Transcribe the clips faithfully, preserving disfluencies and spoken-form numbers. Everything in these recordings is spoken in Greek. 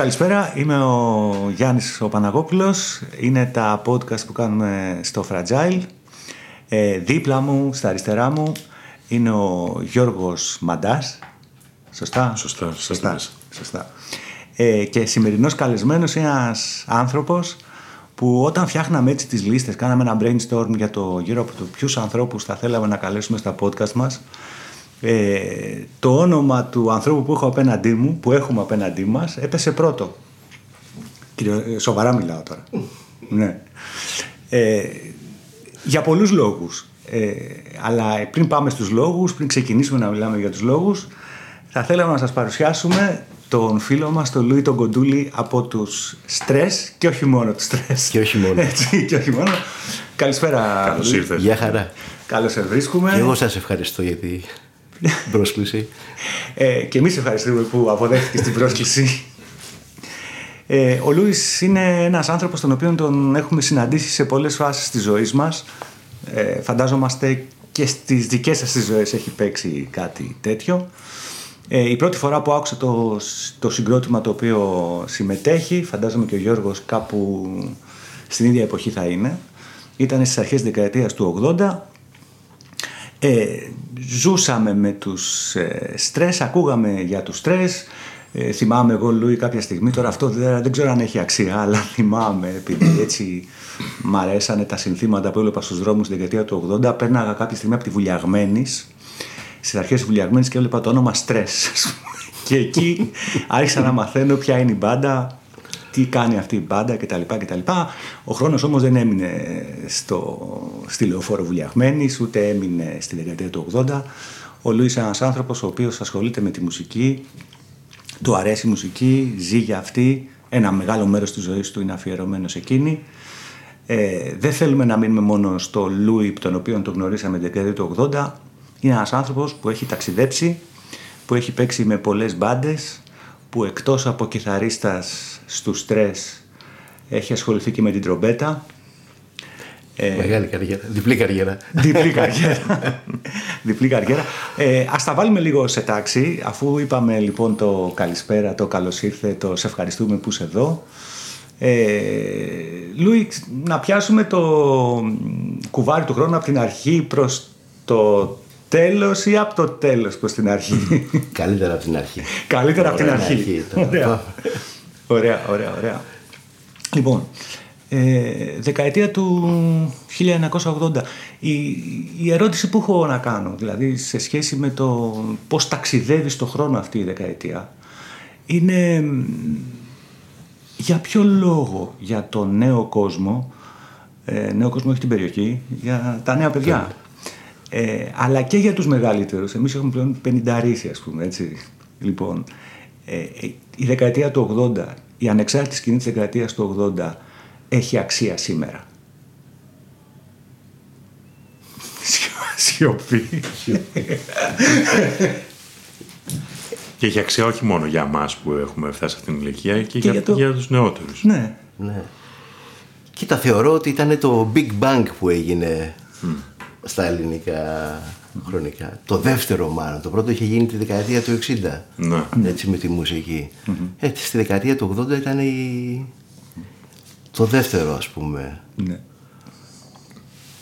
Καλησπέρα, είμαι ο Γιάννης ο Παναγόπουλος. Είναι τα podcast που κάνουμε στο Fragile. Ε, δίπλα μου, στα αριστερά μου, είναι ο Γιώργος Μαντάς. Σωστά. Σωστά. Σωστά. Σωστά. Ε, και σημερινός καλεσμένος είναι ένας άνθρωπος που όταν φτιάχναμε έτσι τις λίστες, κάναμε ένα brainstorm για το γύρω από το ποιους ανθρώπους θα θέλαμε να καλέσουμε στα podcast μας. Ε, το όνομα του ανθρώπου που έχω απέναντί μου, που έχουμε απέναντί μας, έπεσε πρώτο. Κύριε, σοβαρά μιλάω τώρα. Ναι. Ε, για πολλούς λόγους. Ε, αλλά πριν πάμε στους λόγους, πριν ξεκινήσουμε να μιλάμε για τους λόγους, θα θέλαμε να σας παρουσιάσουμε τον φίλο μας, τον Λουί τον Κοντούλη από τους Stress και όχι μόνο τους Stress. Και όχι μόνο. Έτσι, και όχι μόνο. Καλησπέρα. Καλώς ήρθες. Γεια χαρά. Καλώς σας βρίσκουμε. Και εγώ σας ευχαριστώ για την πρόσκληση. ε, και εμείς ευχαριστούμε που αποδέχτηκες την πρόσκληση. Ε, ο Λούις είναι ένας άνθρωπος τον οποίο τον έχουμε συναντήσει σε πολλές φάσεις της ζωής μας. Ε, φαντάζομαστε και στις δικές σας τις ζωές έχει παίξει κάτι τέτοιο. Ε, η πρώτη φορά που άκουσα το, το συγκρότημα το οποίο συμμετέχει, φαντάζομαι και ο Γιώργος κάπου στην ίδια εποχή θα είναι, ήταν στις αρχές της δεκαετίας του ογδόντα. Ε, ζούσαμε με τους ε, Stress, ακούγαμε για τους Stress. Ε, θυμάμαι εγώ, Λουί, κάποια στιγμή, τώρα αυτό δεν, δεν ξέρω αν έχει αξία, αλλά θυμάμαι, επειδή έτσι μ' αρέσανε τα συνθήματα που έβλεπα στους δρόμους στην δεκαετία του ογδόντα, πέρναγα κάποια στιγμή από τη Βουλιαγμένη, στις αρχές της Βουλιαγμένης, και έβλεπα το όνομα Stress. Και εκεί άρχισα να μαθαίνω ποια είναι η μπάντα, τι κάνει αυτή η μπάντα κτλ. κτλ. Ο χρόνος όμως δεν έμεινε στο, στη λεωφόρο Βουλιαγμένης, ούτε έμεινε στη δεκαετία του ογδόντα. Ο Λούις είναι ένας άνθρωπος ο οποίος ασχολείται με τη μουσική, του αρέσει η μουσική, ζει για αυτή, ένα μεγάλο μέρος της ζωής του είναι αφιερωμένο σε εκείνη. Ε, δεν θέλουμε να μείνουμε μόνο στο Λούι, τον οποίο τον γνωρίσαμε τη δεκαετία του ογδόντα. Είναι ένας άνθρωπος που έχει ταξιδέψει, που έχει παίξει με πολλές μπάντες, που εκτός από κιθαρίστας στους Stress έχει ασχοληθεί και με την τρομπέτα. Μεγάλη καριέρα, διπλή καριέρα. Διπλή καριέρα. διπλή καριέρα. Ε, ας τα βάλουμε λίγο σε τάξη, αφού είπαμε λοιπόν το καλησπέρα, το καλώς ήρθε, το σε ευχαριστούμε που είσαι εδώ. Ε, Λουί, να πιάσουμε το κουβάρι του χρόνου από την αρχή προς το τέλος ή από το τέλος προς την αρχή? Καλύτερα από την αρχή. Καλύτερα από την αρχή. αρχή ωραία. ωραία, ωραία, ωραία. Λοιπόν, ε, δεκαετία του χίλια εννιακόσια ογδόντα. Η, η ερώτηση που έχω να κάνω, δηλαδή σε σχέση με το πώς ταξιδεύει στον χρόνο αυτή η δεκαετία, είναι για ποιο λόγο για τον νέο κόσμο, ε, νέο κόσμο έχει την περιοχή, για τα νέα παιδιά. Ε, αλλά και για τους μεγαλύτερους. Εμείς έχουμε πλέον πενηνταρίσει, ας πούμε, έτσι. Λοιπόν, ε, η δεκαετία του ογδόντα, η ανεξάρτητη σκηνή της δεκαετίας του ογδόντα έχει αξία σήμερα? Σιωπή. Και έχει αξία όχι μόνο για εμάς που έχουμε φτάσει σε αυτήν την ηλικία, και, και για, για, το... για τους νεότερους. Ναι, ναι. Κοίτα, θεωρώ ότι ήταν το Big Bang που έγινε mm. στα ελληνικά χρονικά. Το δεύτερο μάλλον. Το πρώτο είχε γίνει τη δεκαετία του εξήντα. Ναι. Έτσι, με τη μουσική. Mm-hmm. Έτσι, στη δεκαετία του ογδόντα ήταν η... το δεύτερο, ας πούμε. Ναι.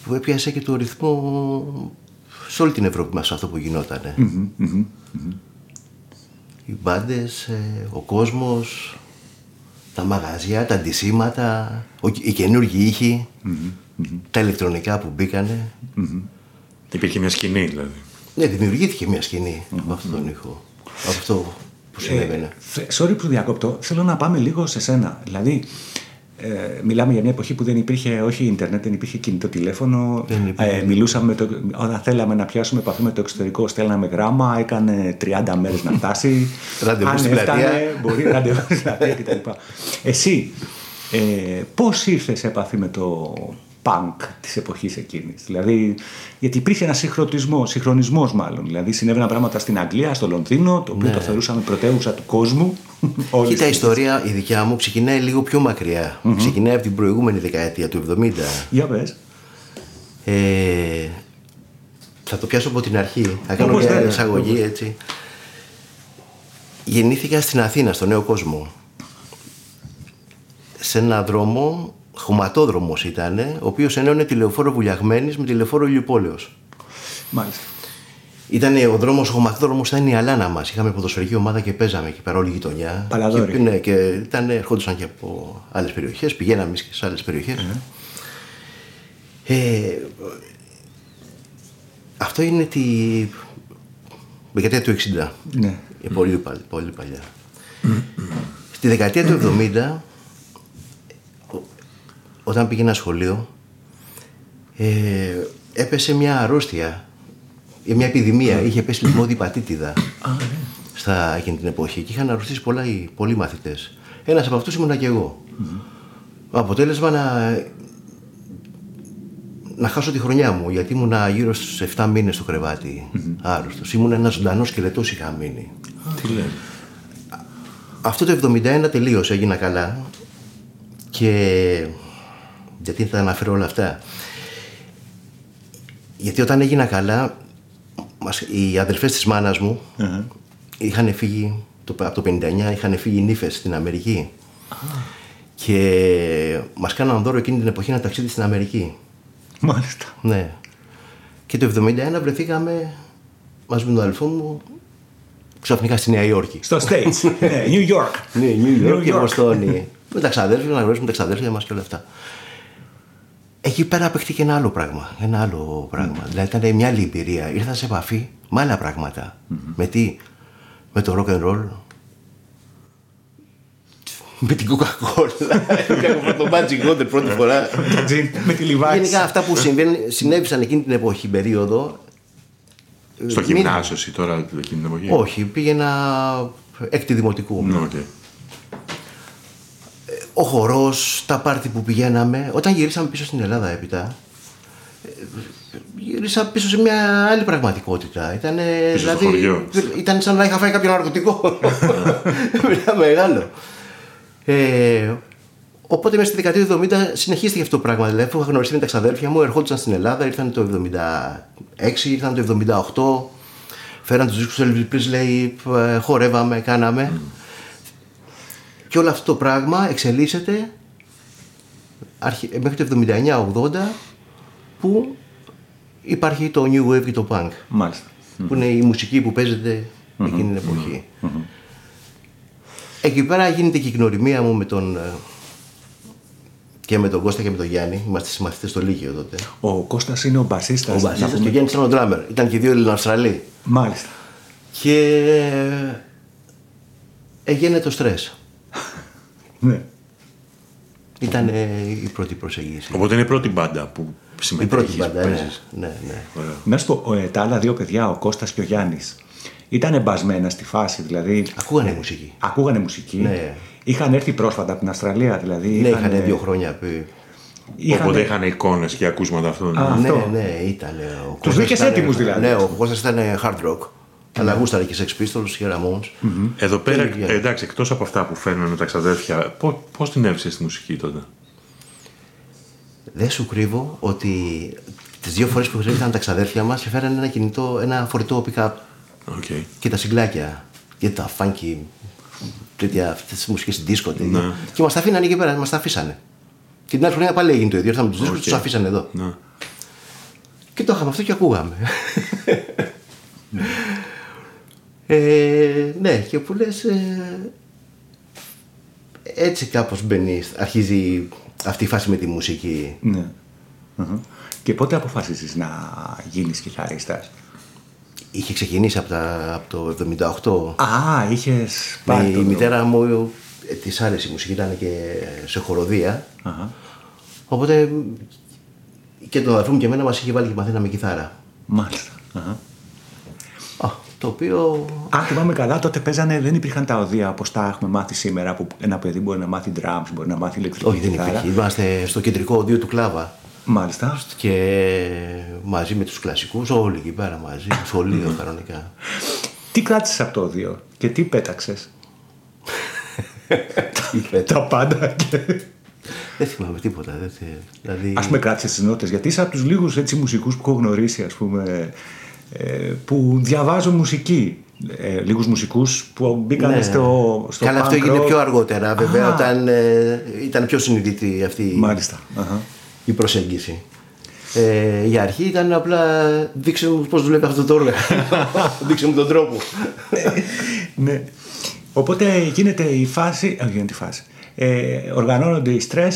Που έπιασε και το ρυθμό σε όλη την Ευρώπη μας αυτό που γινότανε. Mm-hmm. Mm-hmm. Οι μπάντες, ο κόσμος, τα μαγαζιά, τα ντυσίματα, οι καινούργοι ήχοι. Mm-hmm. Mm-hmm. Τα ηλεκτρονικά που μπήκανε. Mm-hmm. Υπήρχε μια σκηνή, δηλαδή. Ναι, δημιουργήθηκε μια σκηνή mm-hmm. από αυτόν τον ήχο. Mm-hmm. Από αυτό που συνέβαινε. Ε, sorry που διακόπτω. Θέλω να πάμε λίγο σε σένα. Δηλαδή, ε, μιλάμε για μια εποχή που δεν υπήρχε όχι ίντερνετ, δεν υπήρχε κινητό τηλέφωνο. Ε, μιλούσαμε το, όταν θέλαμε να πιάσουμε επαφή με το εξωτερικό, στέλναμε γράμμα. Έκανε τριάντα μέρες να φτάσει. Ραντεβού στην πλατεία. Μπορεί ραντεβού στην πλατεία κτλ. Εσύ, ε, πώς ήρθες σε επαφή με το punk της εποχής εκείνης? Δηλαδή, γιατί υπήρχε ένας συγχρονισμός, συγχρονισμός μάλλον. Δηλαδή, συνέβαιναν πράγματα στην Αγγλία, στο Λονδίνο, το οποίο ναι. το θεωρούσαμε πρωτεύουσα του κόσμου. Κοίτα, η ιστορία η δικιά μου ξεκινάει λίγο πιο μακριά. Mm-hmm. Ξεκινάει από την προηγούμενη δεκαετία του εβδομήντα. Για πες. Ε, θα το πιάσω από την αρχή. Θα κάνω μια εισαγωγή, έτσι. Γεννήθηκα στην Αθήνα, στον Νέο Κόσμο. σε ένα δρόμο, χωματόδρομος ήταν, ο οποίος ενέωνε τη λεωφόρο Βουλιαγμένης με τη λεωφόρο Ηλιουπόλεως. Μάλιστα. Ήτανε ο δρόμος, ο χωματόδρομος ήταν η αλάνα μας. Είχαμε ποδοσφαιρική ομάδα και παίζαμε εκεί πέρα όλη η γειτονιά. Παλαδόρη. Και, ναι, και ήταν, ερχόντουσαν και από άλλες περιοχές, πηγαίναμε και σε άλλες περιοχές. Mm-hmm. Ε, αυτό είναι τη δεκαετία του εξήντα. Ναι. Ε, πολύ, mm. πάλι, πολύ παλιά. Mm. Στη δεκαετία του εβδομήντα, όταν πήγαινα σχολείο, ε, έπεσε μια αρρώστια, μια επιδημία. Mm. Είχε πέσει λιμώδη πατήτιδα mm. στα εκείνη την εποχή και είχαν αρρωστήσει πολλά, πολλοί μαθητές. Ένας από αυτούς ήμουνα και εγώ. Mm. Αποτέλεσμα να... να χάσω τη χρονιά μου, γιατί ήμουνα γύρω στους επτά μήνες στο κρεβάτι, mm-hmm. άρρωστος. Ήμουνα ένας ζωντανός σκελετός, είχα μείνει. Ah, τι λέει. Αυτό το εβδομήντα ένα τελείωσε, έγινα καλά. Και γιατί θα αναφέρω όλα αυτά? Γιατί όταν έγινα καλά, οι αδελφές της μάνας μου uh-huh. είχαν φύγει, από το πενήντα εννιά είχαν φύγει νύφες στην Αμερική. Ah. Και μας κάναν δώρο εκείνη την εποχή ένα ταξίδι στην Αμερική. Μάλιστα. Ναι. Και το εβδομήντα ένα βρεθήκαμε μαζί με τον αδελφό μου ξαφνικά στη Νέα Υόρκη. Στο States. Ναι, New York. Ναι, New York και Βοστόνη. Με τα ξαδέρφια, να γνωρίσουμε τα ξαδέρφια μας και όλα αυτά. Εκεί πέρα παίχτηκε ένα άλλο πράγμα. Ένα άλλο πράγμα. Mm. Δηλαδή ήταν μια άλλη εμπειρία. Ήρθα σε επαφή με άλλα πράγματα. Mm-hmm. Με τι? Με το rock and roll. Με την Coca-Cola, με το Magic Wonder πρώτη φορά. Με τη Levi's. Γενικά αυτά που συνέβησαν εκείνη την εποχή περίοδο. Στο γυμνάσιο ή τώρα εκείνη την εποχή? Όχι, πήγαινα έκτη δημοτικού. Ο χορός, τα πάρτι που πηγαίναμε. Όταν γυρίσαμε πίσω στην Ελλάδα έπειτα, γύρισα πίσω σε μια άλλη πραγματικότητα. Ήτανε, δηλαδή, ήταν σαν να είχα φάει κάποιο ναρκωτικό. Ήταν μεγάλο. Ε, οπότε μέσα στη δεκαετία του εβδομήντα συνεχίστηκε αυτό το πράγμα. Δηλαδή, είχα γνωριστεί με τα ξαδέρφια μου, ερχόντουσαν στην Ελλάδα, ήρθαν το εβδομήντα έξι, ήρθαν το εβδομήντα οκτώ, φέραν τους δίσκους Elvis Presley, χορεύαμε, κάναμε. Mm. Και όλο αυτό το πράγμα εξελίσσεται μέχρι το εβδομήντα εννιά ογδόντα, που υπάρχει το New Wave και το Punk. Μάλιστα. Που είναι η μουσική που παίζεται mm-hmm. εκείνη την εποχή. Mm-hmm. Mm-hmm. Εκεί πέρα γίνεται και η γνωριμία μου με τον, και με τον Κώστα και με τον Γιάννη. Είμαστε συμμαθητές στο Λίγιο τότε. Ο Κώστας είναι ο μπασίστας. Ο μπασίστας, ο Γιάννης ήταν ο ντράμερ. Ήταν και δύο Ελληνοαυστραλοί. Μάλιστα. Και έγινε το Stress. Ναι. Ήταν η πρώτη προσέγγιση. Οπότε είναι η πρώτη μπάντα που συμμετέχεις. Η πρώτη μπάντα, ναι, ναι, ναι. Μέσα στο, ε, τα άλλα δύο παιδιά, ο Κώστας και ο Γιάννης, ήταν εμπασμένα στη φάση, δηλαδή. Ακούγανε μουσική. Ακούγανε μουσική. Ναι. Είχαν έρθει πρόσφατα από την Αυστραλία, δηλαδή. Ναι, είχαν δύο χρόνια πριν. Είχανε... Οπότε είχαν εικόνες και ακούσματα αυτών. Α, ναι, ναι, ήταν. Τους βρήκες έτοιμους δηλαδή. Ναι, ο Κώστας ήταν hard rock. Mm. Αλλά γούσταρε και Sex Pistols και Ramones. Mm-hmm. Εδώ πέρα, και... εντάξει, εκτός από αυτά που φέρνουν τα ξαδέρφια, πώς την έβρισες τη μουσική τότε? Δεν σου κρύβω ότι τις δύο φορές που ήρθαν τα ξαδέρφια μας φέρανε ένα κινητό, ένα φορητό pick-up. Okay. Και τα συγκλάκια και τα funky, τέτοια, αυτές τις μουσικές δίσκο. Ναι. Και μας τα αφήνανε εκεί πέρα, μας τα αφήσανε. Και την άλλη χρονιά πάλι έγινε το ίδιο. Ήρθαμε τους δίσκους, okay. τους αφήσανε εδώ. Ναι. Και το είχαμε αυτό και ακούγαμε. Ναι. Ε, ναι, και που λες, ε, έτσι κάπως μπαίνει, αρχίζει αυτή η φάση με τη μουσική. Ναι. Uh-huh. Και πότε αποφάσισες να γίνεις κιθαρίστας? Είχε ξεκινήσει από, τα, από το εβδομήντα οκτώ. Α, είχες πάει. Η το... μητέρα μου της άρεσε η μουσική, ήταν και σε χοροδία. Uh-huh. Οπότε και τον αδερφό μου και εμένα μας είχε βάλει και μαθαίναμε κιθάρα. Μάλιστα. Uh-huh. Α, το οποίο... Αν θυμάμαι καλά, τότε παίζανε, δεν υπήρχαν τα οδεία όπως τα έχουμε μάθει σήμερα, που ένα παιδί μπορεί να μάθει drums, μπορεί να μάθει ηλεκτρική κιθάρα. Όχι, δεν υπήρχε. Είμαστε στο κεντρικό οδείο του Κλάβα. Μάλιστα. Και μαζί με τους κλασικούς, όλοι εκεί πέρα μαζί, σχολείο κανονικά. Τι κράτησες από το οδείο και τι πέταξες? Τα πάντα. Δεν θυμάμαι τίποτα. Ας πούμε, κράτησες τις νότες, γιατί είσαι από τους λίγους μουσικούς που έχω γνωρίσει, ας πούμε, που διαβάζουν μουσική. Ε, λίγους μουσικούς που μπήκαν ναι. στο, στο καλά, αυτό έγινε πιο αργότερα βέβαια. Αχα. Όταν ε, ήταν πιο συνειδητή αυτή Μάλιστα. η προσέγγιση. Ε, η αρχή ήταν απλά δείξε μου πώς δουλεύει αυτό το όργανο. Δείξε μου τον τρόπο. Ναι. Οπότε γίνεται η φάση, α, γίνεται η φάση. Ε, οργανώνονται οι stress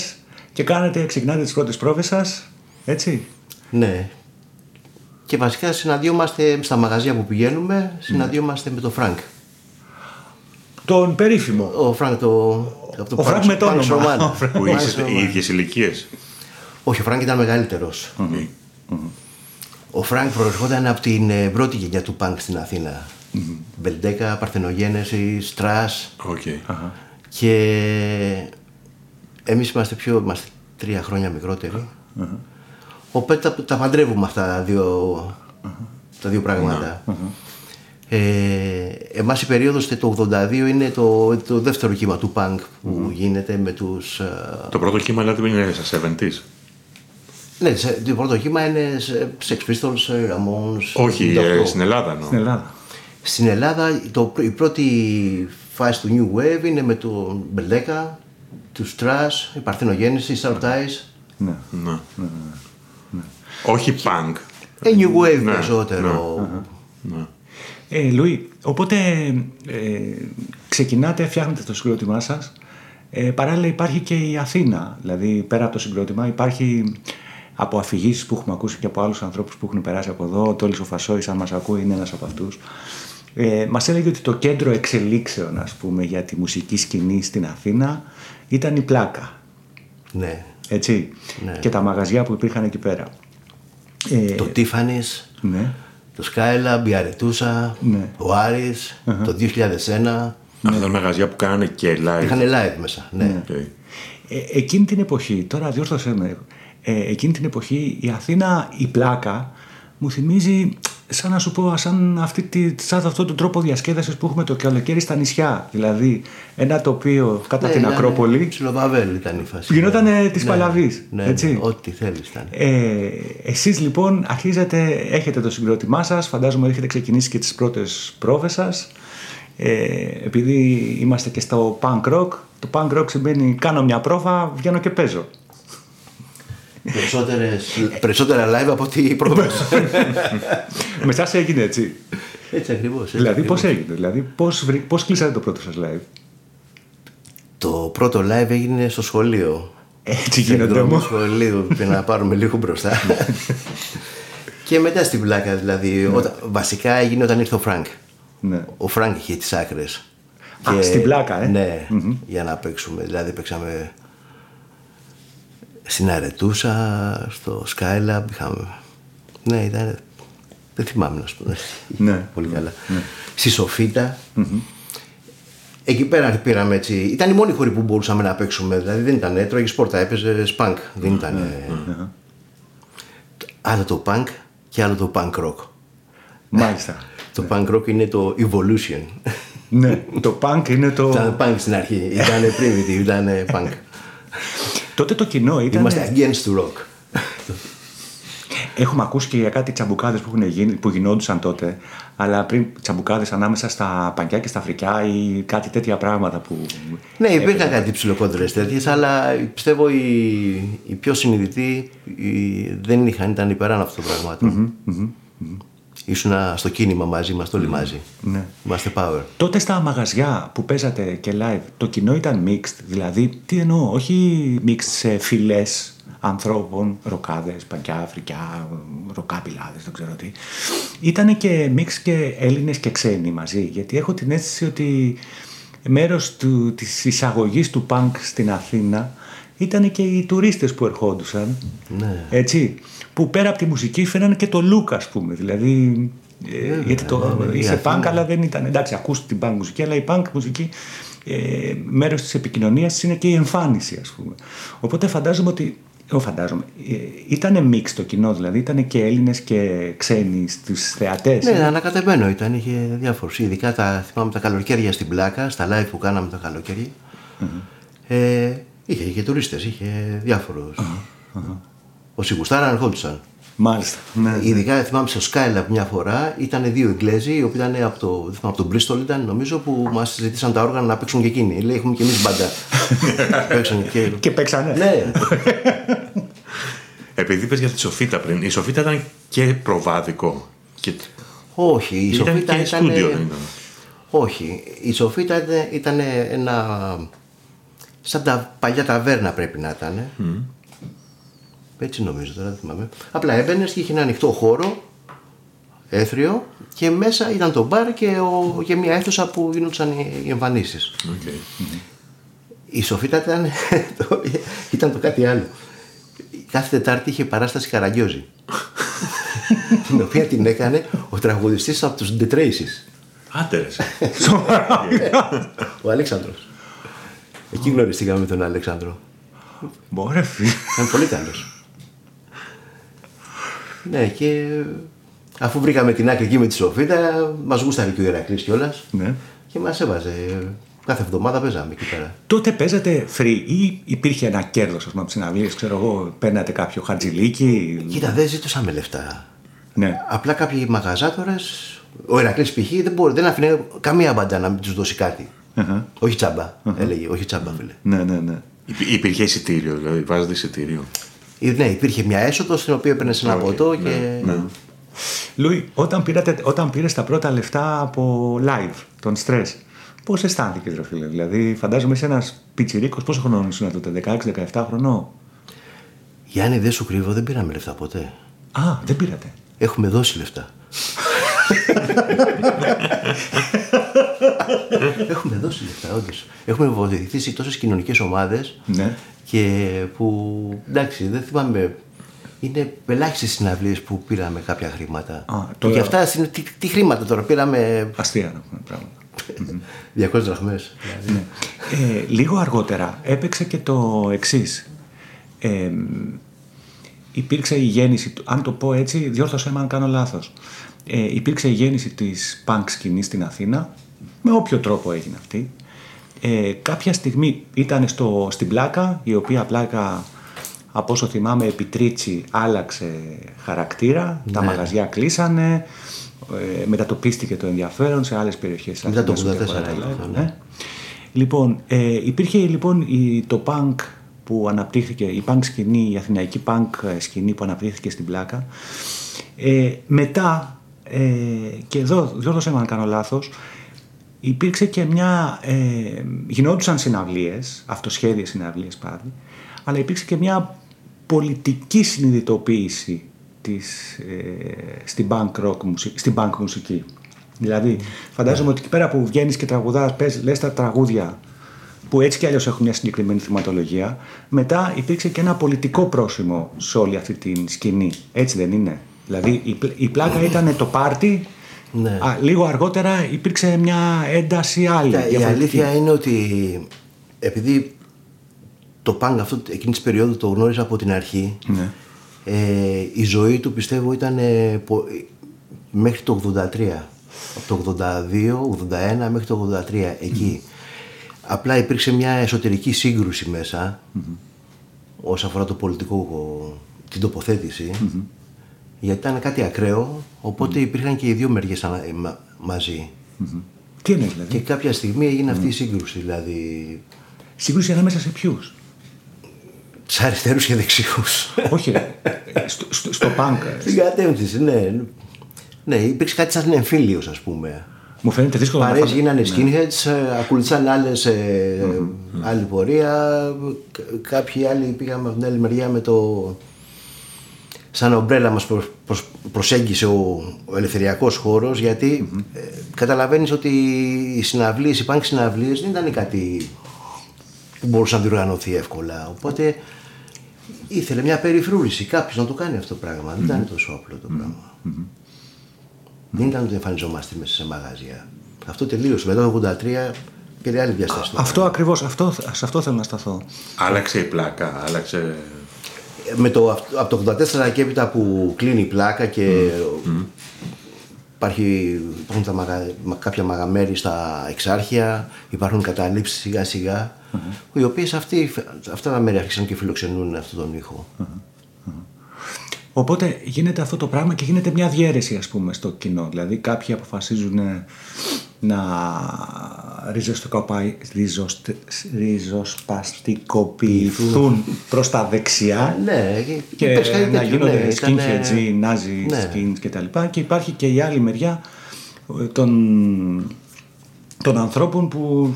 και κάνετε, ξεκινάτε τις πρώτες πρόβες σας, έτσι. Ναι. Και βασικά συναντιόμαστε στα μαγαζιά που πηγαίνουμε, συναντιόμαστε ναι. με τον Φρανκ. Τον περίφημο. Ο Φρανκ το, το ο Φρανκ με το όνομα. Που είσαι οι ίδιες ηλικίες. Όχι, ο Φρανκ ήταν μεγαλύτερος. Mm-hmm. Mm-hmm. Ο Φρανκ προερχόταν από την πρώτη γενιά του πανκ στην Αθήνα. Mm-hmm. Μπελέκα, Παρθενογένεση, Στρας. Okay. Uh-huh. Και εμείς είμαστε πιο, είμαστε τρία χρόνια μικρότεροι. Uh-huh. Οπότε τα, τα παντρεύουμε αυτά τα δύο, uh-huh. τα δύο πράγματα. Uh-huh. Ε, εμάς η περίοδος το ογδόντα δύο είναι το, το δεύτερο κύμα του πανκ που mm. γίνεται με τους... Το πρώτο κύμα δηλαδή είναι στα εβδομήντα. Ναι, το πρώτο κύμα είναι Sex Pistols, Ramones... Όχι, ε, στην Ελλάδα νο. Στην Ελλάδα. Στην Ελλάδα το, η πρώτη φάση του New Wave είναι με τον Μπελέκα, τους Trash, η Παρθενογέννηση, η Star Ties. Ναι, ναι, ναι, ναι, ναι. Όχι punk. Ε, New Wave περισσότερο. Ναι, ναι, ναι. Ε, Λουί, οπότε ε, ξεκινάτε, φτιάχνετε το συγκρότημά σας. Ε, παράλληλα υπάρχει και η Αθήνα, δηλαδή πέρα από το συγκρότημα υπάρχει από αφηγήσεις που έχουμε ακούσει και από άλλους ανθρώπους που έχουν περάσει από εδώ, ο Τόλης ο Φασόης, αν μας ακούει, είναι ένας από αυτούς. Ε, μας έλεγε ότι το κέντρο εξελίξεων, ας πούμε, για τη μουσική σκηνή στην Αθήνα ήταν η Πλάκα. Ναι. Έτσι, ναι. Και τα μαγαζιά που υπήρχαν εκεί πέρα. Ε, το Tiffany's. Ναι. Το Σκάιλα, Μπιαρετούσα, ναι. ο Άρης, uh-huh. το δύο χιλιάδες ένα. Αυτά ναι. ήταν μαγαζιά που κάνανε και live. Είχανε live μέσα, ναι. Okay. Ε, εκείνη την εποχή, τώρα διόρθωσέ με, ε, εκείνη την εποχή η Αθήνα, η Πλάκα, μου θυμίζει, σαν να σου πω, σαν, αυτή τη, σαν αυτόν τον τρόπο διασκέδασης που έχουμε το καλοκαίρι στα νησιά. Δηλαδή, ένα τοπίο κατά ναι, την ήταν, Ακρόπολη. Ψιλοβαβέλ ήταν η φάση. Γινόταν ναι. της ναι, Παλαβής. Ναι, έτσι. Ό,τι θέλεις ήταν. Ε, εσείς λοιπόν αρχίζετε, έχετε το συγκρότημά σας, φαντάζομαι έχετε ξεκινήσει και τις πρώτες πρόβες σας. Ε, επειδή είμαστε και στο punk rock, το punk rock σημαίνει κάνω μια πρόβα, βγαίνω και παίζω. Περισσότερα live από ό,τι οι πρόβες. Με σας έγινε έτσι. Έτσι ακριβώς. Έτσι δηλαδή ακριβώς. Πώς έγινε, δηλαδή πώς, πώς κλείσατε το πρώτο σας live. Το πρώτο live έγινε στο σχολείο. Έτσι γίνεται όμως. Στο σχολείο, πριν να πάρουμε λίγο μπροστά. Και μετά στην Πλάκα δηλαδή. Όταν, βασικά έγινε όταν ήρθε ο Φρανκ. Ναι. Ο Φρανκ είχε τις άκρες. Α, και, στην Πλάκα, ε. Ναι, mm-hmm. για να παίξουμε. Δηλαδή παίξαμε... Στην Αρετούσα, στο Σκάιλα, είχαμε. Ναι, ήταν. Δεν θυμάμαι να σου πω. Ναι, πολύ καλά. Ναι. Στη Σοφίτα. Mm-hmm. Εκεί πέρα πήραμε έτσι. Ήταν η μόνη χώρη που μπορούσαμε να παίξουμε. Δηλαδή δεν ήταν έτρωγε σπόρτα, έπαιζε σπανκ. Mm-hmm. Δεν ήταν. Mm-hmm. Άλλο το punk και άλλο το punk rock. Μάλιστα. Το punk rock είναι το evolution. Ναι, το punk είναι το. Ήταν punk στην αρχή. Ήταν primitive, ήταν punk. Τότε το κοινό ήταν. Είμαστε against the rock. Έχουμε ακούσει και για κάτι τσαμπουκάδες που, γίνει, που γινόντουσαν τότε, αλλά πριν τσαμπουκάδες ανάμεσα στα πανκιά και στα φρικιά ή κάτι τέτοια πράγματα που. Ναι, υπήρχαν κάτι ψιλοκόντρες τέτοιες, αλλά πιστεύω οι, οι πιο συνειδητοί οι, δεν είχαν, ήταν υπεράν αυτό το πράγμα. Mm-hmm, mm-hmm, mm-hmm. Ήσουνα στο κίνημα μαζί μας, όλοι μαζί. Ναι. Είμαστε power. Τότε στα μαγαζιά που παίζατε και live, το κοινό ήταν mixed, δηλαδή τι εννοώ, όχι mixed σε φυλές ανθρώπων, ροκάδες, πανκιά, φρικιά, ροκάπιλάδες, δεν ξέρω τι. Ήτανε και mixed και Έλληνες και ξένοι μαζί, γιατί έχω την αίσθηση ότι μέρος του, της εισαγωγής του punk στην Αθήνα ήταν και οι τουρίστες που ερχόντουσαν, ναι. έτσι, που πέρα από τη μουσική φαίνανε και το look, ας πούμε, δηλαδή, yeah, γιατί το, yeah, είσαι yeah, punk yeah. αλλά δεν ήταν, εντάξει, ακούστε την punk μουσική, αλλά η punk μουσική ε, μέρος της επικοινωνίας είναι και η εμφάνιση, ας πούμε. Οπότε φαντάζομαι ότι, εγώ φαντάζομαι, ε, ήτανε mix το κοινό, δηλαδή, ήτανε και Έλληνες και ξένοι στους θεατές. Ναι, yeah, ανακατεμένο ήταν, είχε διάφορους, ειδικά τα, θυμάμαι τα καλοκαίρια στην Πλάκα, στα live που κάναμε τα καλοκαίρια, mm-hmm. ε, Είχε και τουρίστες, είχε διάφορους. Uh-huh. Όσοι γουστάραν ερχόντουσαν. Μάλιστα. Ναι, ειδικά ναι. θυμάμαι στο Σκάιλα μια φορά ήταν δύο Ιγκλέζοι, οι οποίοι ήταν από το, από τον Μπρίστολ, ήταν νομίζω, που μας ζητήσαν τα όργανα να παίξουν και εκείνοι. Λέει, έχουμε και εμείς μπάντα. και... και παίξανε. Ναι. Επειδή πες για τη Σοφίτα πριν, η Σοφίτα ήταν και προβάδικο. Και... Όχι, η ήταν Σοφίτα και ήταν. Στούντιο, ήταν... Όχι, η Σοφίτα ήταν, ήταν ένα. Σαν τα παλιά ταβέρνα πρέπει να ήταν. Mm. Έτσι νομίζω τώρα, δεν θυμάμαι. Απλά έμπαινες και είχε ένα ανοιχτό χώρο, έθριο, και μέσα ήταν το μπαρ και, ο, και μια αίθουσα που γίνονταν οι εμφανίσεις. Okay. Η Σοφίτα ήταν το, ήταν το κάτι άλλο. Κάθε Τετάρτη είχε παράσταση Καραγκιόζη, την οποία την έκανε ο τραγουδιστής από τους The Traces. Άτερες. Ο Αλέξανδρος. Εκεί γνωριστήκαμε με τον Αλέξανδρο. Μπόρεφη. Ήταν πολύ καλός. Ναι, και αφού βρήκαμε την άκρη εκεί με τη Σοφίτα, μας γούσταρε και ο Ηρακλής κιόλας. Ναι. Και μας έβαζε. Κάθε εβδομάδα παίζαμε εκεί πέρα. Τότε παίζατε free ή υπήρχε ένα κέρδος από τις συναυλίες, ξέρω εγώ, παίρνατε κάποιο χατζηλίκι? Κοίτα, δεν ζητούσαμε λεφτά. Ναι. Απλά κάποιοι μαγαζάτορες, ο Ηρακλής π.χ. δεν, δεν αφήνε καμία μπαντά να μην τους δώσει κάτι. Uh-huh. Όχι τσάμπα, uh-huh. έλεγε. Όχι τσάμπα, φίλε. Ναι, ναι, ναι. Υπήρχε εισιτήριο, δηλαδή, βάζετε εισιτήριο. Ναι, υπήρχε μια έσοδο στην οποία έπαιρνε ένα ποτό και. Ναι, ναι. Λουί, όταν, όταν πήρε τα πρώτα λεφτά από live, τον Stress, πώς αισθάνθηκες, ρε φίλε? Δηλαδή, φαντάζομαι είσαι ένας πιτσιρίκος, πόσο χρονών ήσουν τότε, δεκαέξι δεκαεπτά χρονών? Γιάννη, δεν σου κρύβω, δεν πήραμε λεφτά ποτέ. Α, δεν πήρατε. Έχουμε δώσει λεφτά. Έχουμε δώσει λεφτά, όντως. Έχουμε βοηθηθεί σε τόσες κοινωνικές ομάδες. Ναι. Και που εντάξει, δεν θυμάμαι. Είναι ελάχιστες συναυλίες που πήραμε κάποια χρήματα. Α, τώρα... Και για αυτά, τι, τι χρήματα τώρα πήραμε. Αστεία να πούμε πράγματα. διακόσιες δραχμές. Δηλαδή. Ναι. ε, λίγο αργότερα έπαιξε και το εξής. Ε, υπήρξε η γέννηση, αν το πω έτσι, διόρθωσέ με αν κάνω λάθος. Ε, υπήρξε η γέννηση της πανκ σκηνής στην Αθήνα. Με όποιο τρόπο έγινε αυτή. Ε, κάποια στιγμή ήταν στο, στην Πλάκα, η οποία Πλάκα, από όσο θυμάμαι, επί Τρίτσι άλλαξε χαρακτήρα. Ναι. Τα μαγαζιά κλείσανε, ε, μετατοπίστηκε το ενδιαφέρον σε άλλες περιοχές. Μετά το χίλια εννιακόσια ογδόντα τέσσερα. Ναι. Ναι. Λοιπόν, ε, υπήρχε λοιπόν η, το πανκ που αναπτύχθηκε, η πανκ σκηνή, η αθηναϊκή πανκ σκηνή που αναπτύχθηκε στην Πλάκα. Ε, μετά, ε, και εδώ διόρθωσέ με αν κάνω λάθος, υπήρξε και μια. Ε, γινόντουσαν συναυλίες, αυτοσχέδιες συναυλίες πάλι, αλλά υπήρξε και μια πολιτική συνειδητοποίηση της, ε, στην punk rock μουσική, στην punk μουσική. Δηλαδή, φαντάζομαι yeah. ότι εκεί πέρα που βγαίνεις και τραγουδάς, πες, λες τα τραγούδια που έτσι κι αλλιώς έχουν μια συγκεκριμένη θεματολογία, μετά υπήρξε και ένα πολιτικό πρόσημο σε όλη αυτή την σκηνή. Έτσι δεν είναι? Δηλαδή, η, η Πλάκα ήταν το πάρτι. Ναι. Α, λίγο αργότερα υπήρξε μια ένταση άλλη. Η αλήθεια είναι ότι επειδή το punk αυτό εκείνη της περίοδου το γνώριζα από την αρχή, ναι. ε, η ζωή του πιστεύω ήταν ε, πο, μέχρι το ογδόντα τρία, από το ογδόντα δύο, ογδόντα ένα μέχρι το ογδόντα τρία εκεί. Mm. Απλά υπήρξε μια εσωτερική σύγκρουση μέσα mm-hmm. όσον αφορά το πολιτικό, την τοποθέτηση. Mm-hmm. Γιατί ήταν κάτι ακραίο, οπότε mm. υπήρχαν και οι δύο μεριές μα, μαζί. Mm-hmm. Τι είναι δηλαδή? Και κάποια στιγμή έγινε mm. αυτή η σύγκρουση, δηλαδή... Σύγκρουση ανάμεσα σε ποιους? Τους αριστερούς και δεξιούς. Όχι, στο, στο, στο πανκ. Στην κατεύθυνση, ναι. Ναι, υπήρξε κάτι σαν εμφύλιος, ας πούμε. Μου φαίνεται δύσκολο. Παρέες να γίνανε skinheads, ναι. ακολουθούσαν άλλες, mm-hmm. άλλη πορεία. Κάποιοι άλλοι πήγαμε από την άλλη μεριά με το... Σαν ομπρέλα μας προ, προ, προσέγγισε ο, ο ελευθεριακός χώρος, γιατί mm-hmm. ε, καταλαβαίνεις ότι οι συναυλίες, οι πανκ συναυλίες δεν ήταν κάτι που μπορούσε να διοργανωθεί εύκολα. Οπότε ήθελε μια περιφρούρηση, κάποιος να το κάνει αυτό το πράγμα. Mm-hmm. Δεν ήταν τόσο απλό το πράγμα. Mm-hmm. Δεν ήταν ότι εμφανιζόμαστε μέσα σε μαγαζιά. Αυτό τελείωσε. Μετά το ογδόντα τρία πήρε άλλη διάσταση. Αυτό ακριβώς, αυτό, σε αυτό θέλω να σταθώ. Άλλαξε η Πλάκα, άλλαξε. Με το, από το ογδόντα τέσσερα και έπειτα που κλείνει η Πλάκα και mm. υπάρχει, υπάρχουν τα μαγα, κάποια μαγαμέρι στα εξάρχεια, υπάρχουν καταλήψεις σιγά σιγά, mm-hmm. οι οποίες αυτοί, αυτά τα μέρη άρχισαν και φιλοξενούν αυτόν τον ήχο. Mm-hmm. Οπότε γίνεται αυτό το πράγμα και γίνεται μια διαίρεση, ας πούμε, στο κοινό. Δηλαδή κάποιοι αποφασίζουν να ριζοσπαστικοποιηθούν προς τα δεξιά ναι, και να γίνονται ναι, skinheads ή νάζι skins κτλ. Και υπάρχει και η άλλη μεριά των, των ανθρώπων που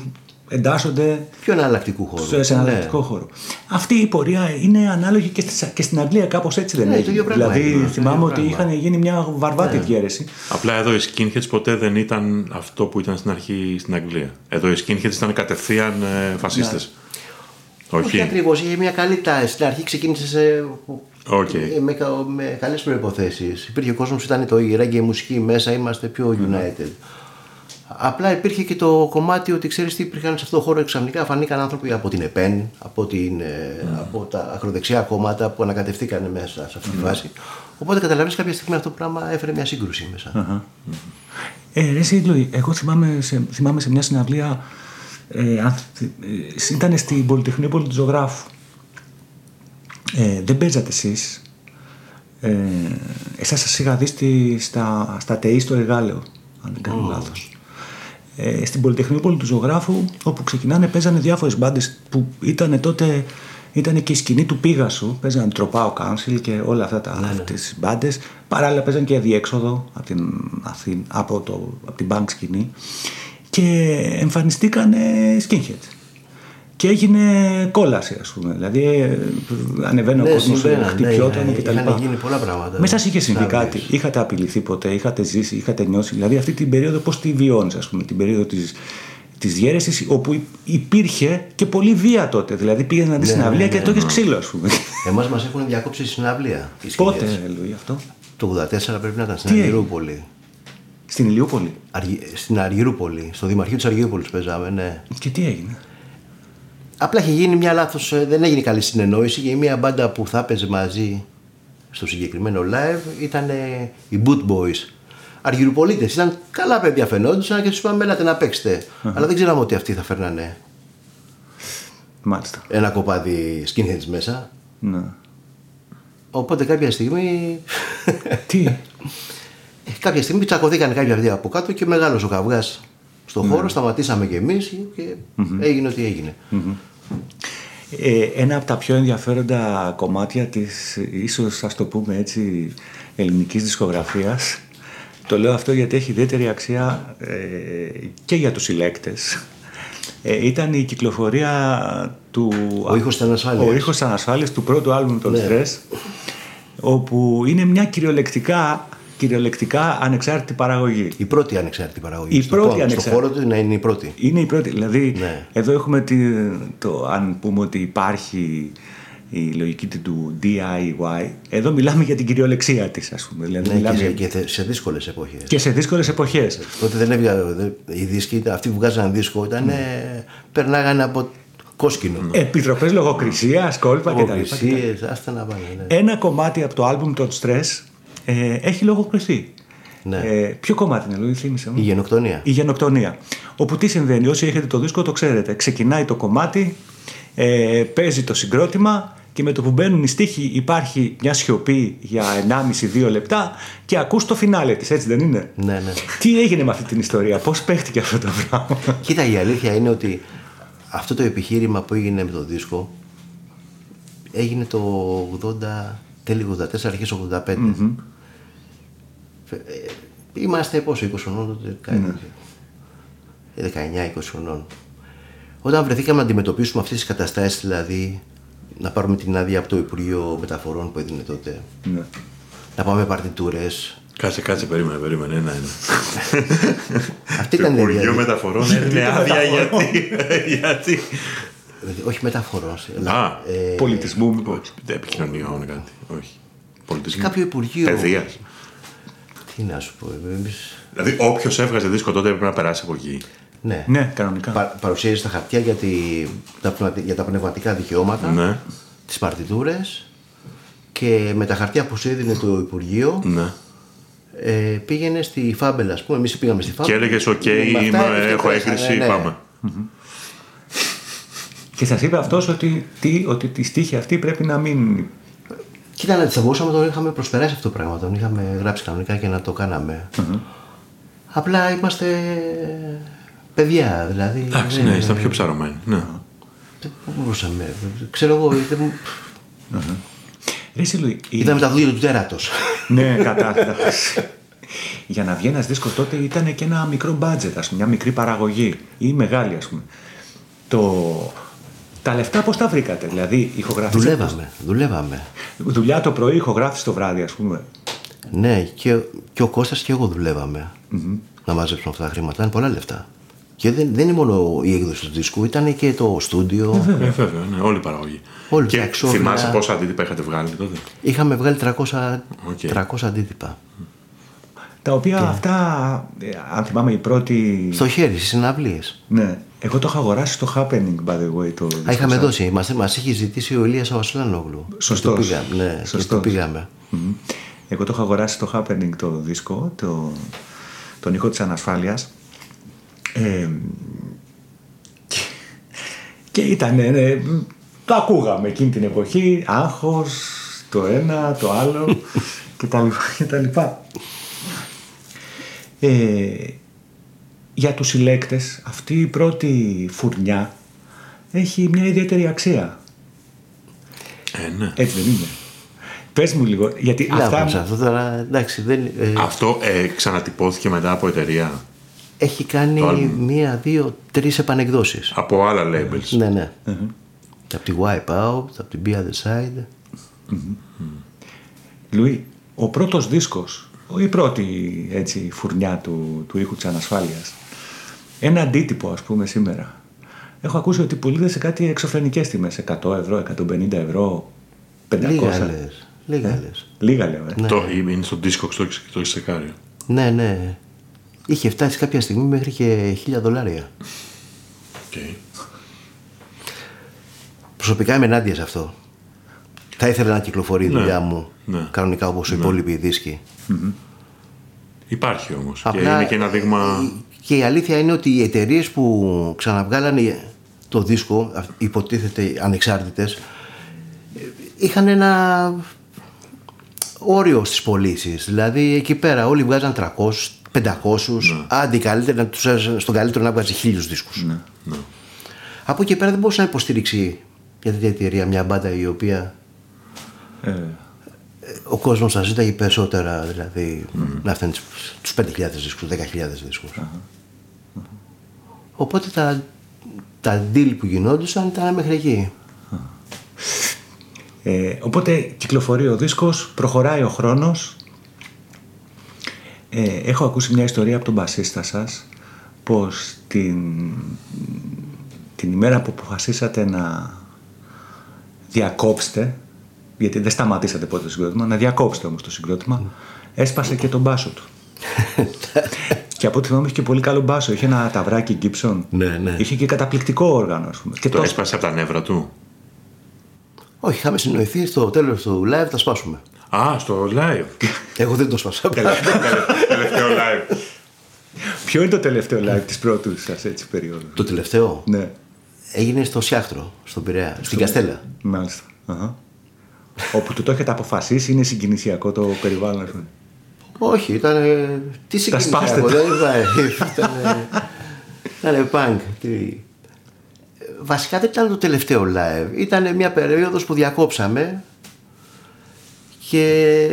εντάσσονται πιο εναλλακτικού χώρου. Σε εναλλακτικό ναι. χώρο. Αυτή η πορεία είναι ανάλογη και, στις, και στην Αγγλία, κάπως έτσι δεν ναι, έγινε. Δηλαδή είναι, θυμάμαι ότι πράγμα. Είχαν γίνει μια βαρβάτη ναι. διαίρεση. Απλά εδώ οι skinheads ποτέ δεν ήταν αυτό που ήταν στην αρχή στην Αγγλία. Εδώ οι skinheads ήταν κατευθείαν φασίστες. Ναι. Όχι, Όχι ακριβώς, είχε μια καλή τάση. Στην αρχή ξεκίνησε σε... Okay. με, με καλές προϋποθέσεις. Υπήρχε ο κόσμος, ήταν το reggae, η μουσική μέσα, είμαστε πιο united. Mm-hmm. Απλά υπήρχε και το κομμάτι ότι ξέρεις τι, υπήρχαν σε αυτό το χώρο εξαμηνικά, φανήκαν άνθρωποι από την ΕΠΕΝ, από, την, mm. από τα ακροδεξιά κόμματα που ανακατευτήκαν μέσα σε αυτή τη φάση. Mm. Οπότε καταλαβαίνεις κάποια στιγμή αυτό το πράγμα έφερε μια σύγκρουση μέσα. Uh-huh. Ε, ρε Σίγλου, εγώ θυμάμαι σε, θυμάμαι σε μια συναυλία, ε, αν, ε, ήταν στην Πολυτεχνιούπολη του Ζωγράφου. Ε, δεν παίζατε εσείς. Ε, εσάς σας είχα δει στη, στα, στα ΤΕΗ στο εργάλεο, αν δεν κάνω mm. λάθος. Στην Πολυτεχνιούπολη του Ζωγράφου, όπου ξεκινάνε, παίζανε διάφορες μπάντες που ήταν τότε, ήταν και η σκηνή του Πίγασου. Παίζανε Τροπάο Council και όλα αυτά τα ναι, ναι. μπάντες. Παράλληλα, παίζανε και διέξοδο από την, από το, από την punk σκηνή. Και εμφανιστήκανε skinheads. Και έγινε κόλαση, ας πούμε. Δηλαδή, ανεβαίνει ναι, ο κόσμος, χτυπιόταν ναι, ναι, κτλ. Είχαν γίνει πολλά πράγματα. Μέσα είχε συμβεί κάτι, είχατε απειληθεί ποτέ, είχατε ζήσει, είχατε νιώσει. Δηλαδή, αυτή την περίοδο πώς τη βιώνεις, ας πούμε, την περίοδο της, της διαίρεσης, όπου υπήρχε και πολλή βία τότε. Δηλαδή, πήγαινε να δει ναι, συναυλία ναι, ναι, και ναι, το έχεις ναι. ξύλο, ας πούμε. Εμάς μας έχουν διακόψει συναυλία. Πότε, Λουί, αυτό? Το ογδόντα τέσσερα πρέπει να ήταν στην Αργυρούπολη. Στην Ηλιούπολη. Αργυ... Στην Αργυρούπολη. Στο Δημαρχείο της Αργυρούπολης παίζαμε, ναι. Και τι έγινε? Απλά είχε γίνει μια λάθος, δεν έγινε καλή συνεννόηση και μια μπάντα που θα έπαιζε μαζί στο συγκεκριμένο live ήταν οι Boot Boys. Αργυρουπολίτες, ήταν καλά παιδιά, φαινόντουσαν και τους είπαμε έλατε να παίξετε. Uh-huh. Αλλά δεν ξέραμε ότι αυτοί θα φέρνανε Μάλιστα. ένα κοπάδι skinheads μέσα. Ναι. Οπότε κάποια στιγμή... Τι? Κάποια στιγμή τσακωθήκαν κάποια παιδιά από κάτω και μεγάλος ο καυγάς. Στον χώρο mm. σταματήσαμε και εμείς και mm-hmm. έγινε ό,τι έγινε. Mm-hmm. Ε, ένα από τα πιο ενδιαφέροντα κομμάτια της, ίσως ας το πούμε έτσι, ελληνικής δισκογραφίας. Το λέω αυτό γιατί έχει ιδιαίτερη αξία ε, και για τους συλλέκτες. Ε, ήταν η κυκλοφορία του... Ο Ήχος Ανασφάλειας. Ο Ήχος Ανασφάλειας του πρώτου άλμπουμ των ναι. Stress, όπου είναι μια κυριολεκτικά... Κυριολεκτικά ανεξάρτητη παραγωγή. Η πρώτη ανεξάρτητη παραγωγή. Η στο πρώτη ανεξάρτητη. Στον χώρο του να είναι η πρώτη. Είναι η πρώτη. Δηλαδή, ναι. εδώ έχουμε τη, το, αν πούμε ότι υπάρχει η λογική του ντι άι γουάι, εδώ μιλάμε για την κυριολεξία της, ας πούμε. Δηλαδή, ναι, μιλάμε... και, σε, και σε δύσκολες εποχές. Και σε δύσκολες εποχές. Τότε δεν έβγαλε. Οι δίσκοι, αυτοί που βγάζαν δίσκο, ήταν. Mm. Ε, περνάγανε από. Κόσκινο. Επιτροπές λογοκρισίας, κόλπα κτλ. Ένα κομμάτι από το άλμπουμ των Stress. Ε, έχει λογοκριθεί. Ναι. Ε, ποιο κομμάτι είναι, Λουί, θύμισε μου? Η γενοκτονία. Η γενοκτονία. Όπου τι συμβαίνει, όσοι έχετε το δίσκο το ξέρετε. Ξεκινάει το κομμάτι, ε, παίζει το συγκρότημα και με το που μπαίνουν οι στίχοι υπάρχει μια σιωπή για ενάμιση με δύο λεπτά και ακούς το φινάλε της, έτσι δεν είναι? Ναι, ναι. Τι έγινε με αυτή την ιστορία, πώς παίχτηκε αυτό το πράγμα? Κοίτα, η αλήθεια είναι ότι αυτό το επιχείρημα που έγινε με το δίσκο έγινε το ογδόντα, τέλη ογδόντα τέσσερα, αρχές ογδόντα πέντε. Mm-hmm. Είμαστε πόσο, είκοσι χρονών τότε, δεκαεννιά είκοσι χρονών. Όταν βρεθήκαμε να αντιμετωπίσουμε αυτές τις καταστάσεις, δηλαδή να πάρουμε την άδεια από το Υπουργείο Μεταφορών που έδινε τότε, ναι. να πάμε παρτιτούρες. Κάτσε, κάτσε, περίμενε, περίμενε, ένα, ένα. Αυτή το ήταν Υπουργείο δηλαδή. Μεταφορών έδινε άδεια γιατί, γιατί. Όχι μεταφορών. Α, ε, πολιτισμού, μήπως. Επικοινωνιών, κάτι. Όχι. Πολιτισμού. Κάποιο Υπουργείο. Παιδείας. Τι να σου πω, εμείς... Δηλαδή, όποιος έβγαζε δίσκο τότε έπρεπε να περάσει από εκεί. Ναι, ναι, κανονικά. Πα, παρουσίαζε τα χαρτιά για, τη, τα, για τα πνευματικά δικαιώματα, ναι. τις παρτιτούρες και με τα χαρτιά που σου έδινε το Υπουργείο ναι. ε, πήγαινε στη Φάμπελα, ας πούμε. Εμείς πήγαμε στη Φάμπελα. Και έλεγες, οκ, okay, έχω έγκριση, ναι, ναι. πάμε. Mm-hmm. Και σας είπε αυτός ότι, τι, ότι τη στίχη αυτή πρέπει να μην... Κοίτα, να τη θα μπορούσαμε, τον είχαμε προσπεράσει αυτό το πράγμα. Τον είχαμε γράψει κανονικά και να το κάναμε. Mm-hmm. Απλά είμαστε παιδιά, δηλαδή. Εντάξει, ναι, ήσταν πιο ψαρωμένοι. Ναι. Δεν μπορούσαμε. Ξέρω εγώ. Ήταν τα δούλια του τέρατος. Ναι, κατάλαβα. Για να βγει ένα δίσκο τότε ήταν και ένα μικρό budget, ας πούμε, μια μικρή παραγωγή ή μεγάλη, ας πούμε. Το... Τα λεφτά πώς τα βρήκατε, δηλαδή ηχογράφηση. Δουλεύαμε, δουλεύαμε. Δουλειά το πρωί, ηχογράφηση το βράδυ, ας πούμε. Ναι, και, και ο Κώστας και εγώ δουλεύαμε mm-hmm. να μαζέψουμε αυτά τα χρήματα. Ήταν πολλά λεφτά. Και δεν, δεν είναι μόνο η έκδοση του δίσκου, ήταν και το στούντιο. Ε, βέβαια, ε, βέβαια ναι, όλη η παραγωγή. Όλη και εξόφυρα... Θυμάσαι πόσα αντίτυπα είχατε βγάλει τότε? Είχαμε βγάλει τριακόσια, okay. τριακόσια αντίτυπα. Τα οποία yeah. αυτά, αν θυμάμαι, η πρώτη. Στο χέρι, στις συναυλίες. Ναι. Εγώ το είχα αγοράσει στο Happening, by the way. Το α, είχαμε δώσει. Μας, μας είχε ζητήσει ο Ηλίας ο Ασλάνογλου. Σωστό. Και το πήγαμε. Ναι, και το πήγαμε. Mm-hmm. Εγώ το είχα αγοράσει στο Happening το δίσκο, το... τον ήχο της Ανασφάλειας. Ε... Και... και ήταν. Ε... Το ακούγαμε εκείνη την εποχή. Άγχος, το ένα, το άλλο κτλ. Ε, για τους συλλέκτες αυτή η πρώτη φουρνιά έχει μια ιδιαίτερη αξία. Ε, ναι. Έτσι δεν είναι? Πες μου λίγο, γιατί Λάβω, αυτά... Αυτό, τώρα, εντάξει, δεν, ε... αυτό ε, ξανατυπώθηκε μετά από εταιρεία. Έχει κάνει άλλο... μία, δύο, τρεις επανεκδόσεις. Από άλλα labels. Ε, ναι, ναι. Mm-hmm. Από τη Wipeout, από την Be Other Side. Mm-hmm. Mm. Λουί, ο πρώτος δίσκος, η πρώτη έτσι, φουρνιά του, του ήχου της Ανασφάλειας. Ένα αντίτυπο, ας πούμε, σήμερα. Έχω ακούσει ότι πουλείται σε κάτι εξωφρενικές τιμές. εκατό ευρώ, εκατόν πενήντα ευρώ, πεντακόσια. Λίγα λες. Λίγα, ε? λες. Λίγα λέω. Ε. Ναι. Το, είναι στο Discogs το, το έχεις σεκάρει. Ναι, ναι. Είχε φτάσει κάποια στιγμή μέχρι και χίλια δολάρια. Okay. Προσωπικά είμαι ενάντια σε αυτό. Θα ήθελα να κυκλοφορεί η ναι, δουλειά μου ναι, κανονικά όπως οι ναι. υπόλοιποι δίσκοι. Mm-hmm. Υπάρχει όμως. Απλά, και είναι και ένα δείγμα. Και η αλήθεια είναι ότι οι εταιρείες που ξαναβγάλανε το δίσκο, υποτίθεται ανεξάρτητες, είχαν ένα όριο στις πωλήσεις. Δηλαδή εκεί πέρα όλοι βγάζαν τριακόσια, πεντακόσια, ναι. άντι καλύτερα, στον καλύτερο να βγάζει χίλιους δίσκους. Ναι. Ναι. Από εκεί πέρα δεν μπορούσε να υποστηρίξει μια τέτοια εταιρεία, μια μπάντα η οποία. Ε. Ο κόσμος θα ζήταγε περισσότερα, δηλαδή mm. να φτάνει τους πέντε χιλιάδες δίσκους, δέκα χιλιάδες δίσκους. Uh-huh. Uh-huh. Οπότε τα, τα deal που γινόντουσαν ήταν μέχρι εκεί. Uh-huh. Ε, οπότε κυκλοφορεί ο δίσκος, προχωράει ο χρόνος. Ε, έχω ακούσει μια ιστορία από τον μπασίστα σας, πως την, την ημέρα που αποφασίσατε να διακόψετε, γιατί δεν σταματήσατε πότε το συγκρότημα, να διακόψετε όμως το συγκρότημα, έσπασε και τον μπάσο του. Και από ό,τι θυμάμαι είχε και πολύ καλό μπάσο. Είχε ένα ταβράκι Gibson. Ναι, ναι. Είχε και καταπληκτικό όργανο, ας πούμε. Και το τόσο... έσπασε από τα νεύρα του. Όχι, είχαμε συνοηθεί στο τέλος του live θα σπάσουμε. Α, στο live. Εγώ δεν το σπάσα. Τελευταίο live. Ποιο είναι το τελευταίο live της πρώτης σας έτσι περίοδου? Το τελευταίο. Ναι. Έγινε στο Σιάχτρο, στον Πειραιά, στο... στην Καστέλα. Μάλιστα. Uh-huh. Όπου του το έχετε αποφασίσει, είναι συγκινησιακό το περιβάλλον? Όχι, ήταν. Τι συγκινησιακό, δεν ήταν. Ήταν πανκ. Βασικά δεν ήταν το τελευταίο live. Ήταν μια περίοδος που διακόψαμε και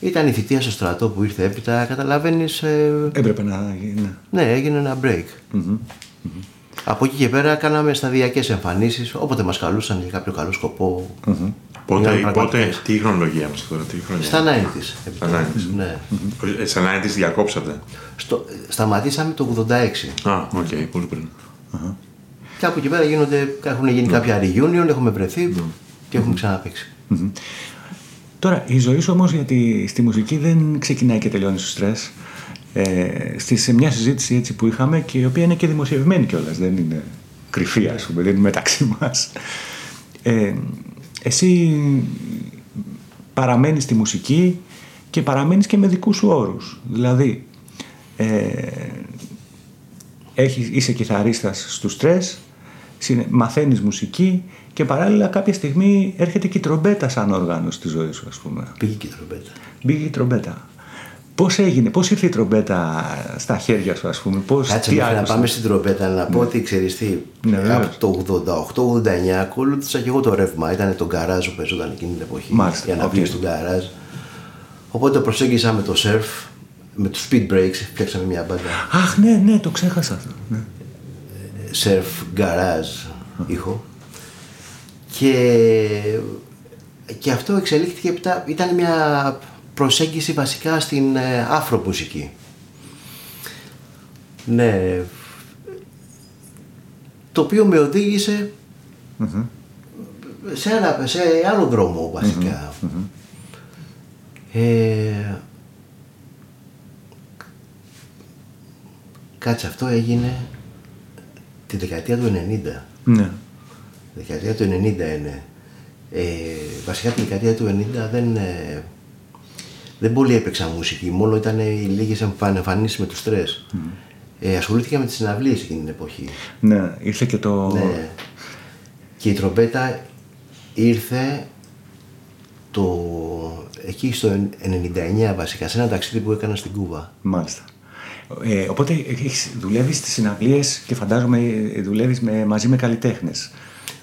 ήταν η θητεία στο στρατό που ήρθε έπειτα. Καταλαβαίνεις. Έπρεπε να γίνει. Ναι, έγινε ένα break. Από εκεί και πέρα κάναμε σταδιακές εμφανίσεις, όποτε μας καλούσαν για κάποιο καλό σκοπό. Mm-hmm. Πότε, πότε, τι η χρονολογία μας τώρα, τι χρονιά? Στα ενενήντα. Στα ενενήντα. Ναι. Mm-hmm. Στα ενενήντα διακόψατε. Στο, σταματήσαμε το ογδόντα έξι. Α, οκ, okay, πολύ πριν. Uh-huh. Και από εκεί πέρα γίνονται, έχουν γίνει mm-hmm. κάποια reunion, έχουμε βρεθεί mm-hmm. και έχουμε ξαναπαίξει. Mm-hmm. Τώρα, η ζωή σου όμως, γιατί στη μουσική δεν ξεκινάει και τελειώνει στο Stress. Ε, στη, σε μια συζήτηση έτσι που είχαμε και η οποία είναι και δημοσιευμένη κιόλας, δεν είναι κρυφή, ας πούμε, δεν είναι μεταξύ μας. Ε, εσύ παραμένεις στη μουσική και παραμένεις και με δικούς σου όρους. Δηλαδή, ε, έχεις, είσαι κιθαρίστας στους Stress, μαθαίνεις μουσική και παράλληλα κάποια στιγμή έρχεται και η τρομπέτα σαν όργανο στη ζωή σου, ας πούμε. Πήγε και η τρομπέτα. Πήγε η τρομπέτα. Πώς έγινε, πώς ήρθε η τρομπέτα στα χέρια σου, ας πούμε, πώς, Κάτσε, τι άκουσες. Να πάμε στην τρομπέτα, να πω ναι. ότι ξέρεις τι, ναι, από το ογδόντα οκτώ ογδόντα εννιά ακολούθησα και εγώ το ρεύμα, ήταν το γκαράζ που παίζονταν εκείνη την εποχή. Μάλιστα, για να okay. πήγες στο γκαράζ. Οπότε προσέγγισα με το σερφ, με τους speed breaks, φτιάξαμε μια μπάντα. Αχ, ναι, ναι, το ξέχασα αυτό. Ναι. Σερφ, γκαράζ, ήχο. Και, και αυτό εξελίχθηκε, ήταν μια προσέγγιση βασικά στην ε, άφρο μουσική. Ναι. Το οποίο με οδήγησε mm-hmm. σε, ένα, σε άλλο δρόμο βασικά. Mm-hmm. Ε, κάτσε, αυτό έγινε τη δεκαετία του ενενήντα. Ναι. Δεκαετία του ενενήντα είναι. Ε, βασικά τη δεκαετία του ενενήντα δεν... Ε, δεν πολύ έπαιξα μουσική, μόνο ήταν οι λίγες εμφανίσεις με τους Stress. Mm. Ε, ασχολήθηκα με τις συναυλίες εκείνη την εποχή. Ναι, ήρθε και το... Ναι. Και η τρομπέτα ήρθε το... εκεί στο ενενήντα εννιά βασικά, σε ένα ταξίδι που έκανα στην Κούβα. Μάλιστα. Ε, οπότε δουλεύεις στις συναυλίες και φαντάζομαι δουλεύεις με, μαζί με καλλιτέχνες.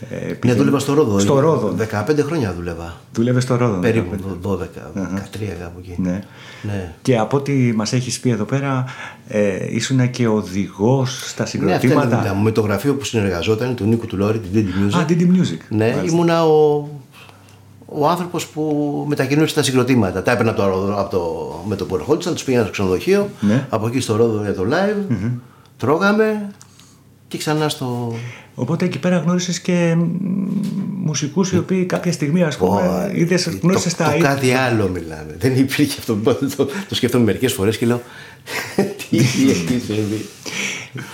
Ε, ναι, δούλευα στο Ρόδο. Στο Ρόδο. δεκαπέντε χρόνια δούλευα. Δούλευε στο Ρόδο. Περίπου δεκαπέντε. δώδεκα, δεκατρία κάπου εκεί. Ναι. Ναι. Και από ό,τι μας έχεις πει εδώ πέρα, ε, ήσουν και οδηγός στα συγκροτήματα. Ναι, με το γραφείο που συνεργαζόταν, του Νίκου του Λόρη, την Didi Music. Α, Didi Music. Ναι, μάλιστα. Ήμουνα ο, ο άνθρωπος που μετακινούσε τα συγκροτήματα. Τα έπαιρνα από το, από το, με το που ερχόντουσαν, τους πήγαινα στο ξενοδοχείο, ναι. από εκεί στο Ρόδο για το live, mm-hmm. τρώγαμε και ξανά στο. Οπότε εκεί πέρα γνώρισες και μουσικούς οι οποίοι κάποια στιγμή, ας πούμε, oh, είδες, γνώρισες το, τα... Το κάτι άλλο μιλάμε. Δεν υπήρχε αυτό. Το, το σκεφτόμαι μερικές φορές και λέω τι συμβεί.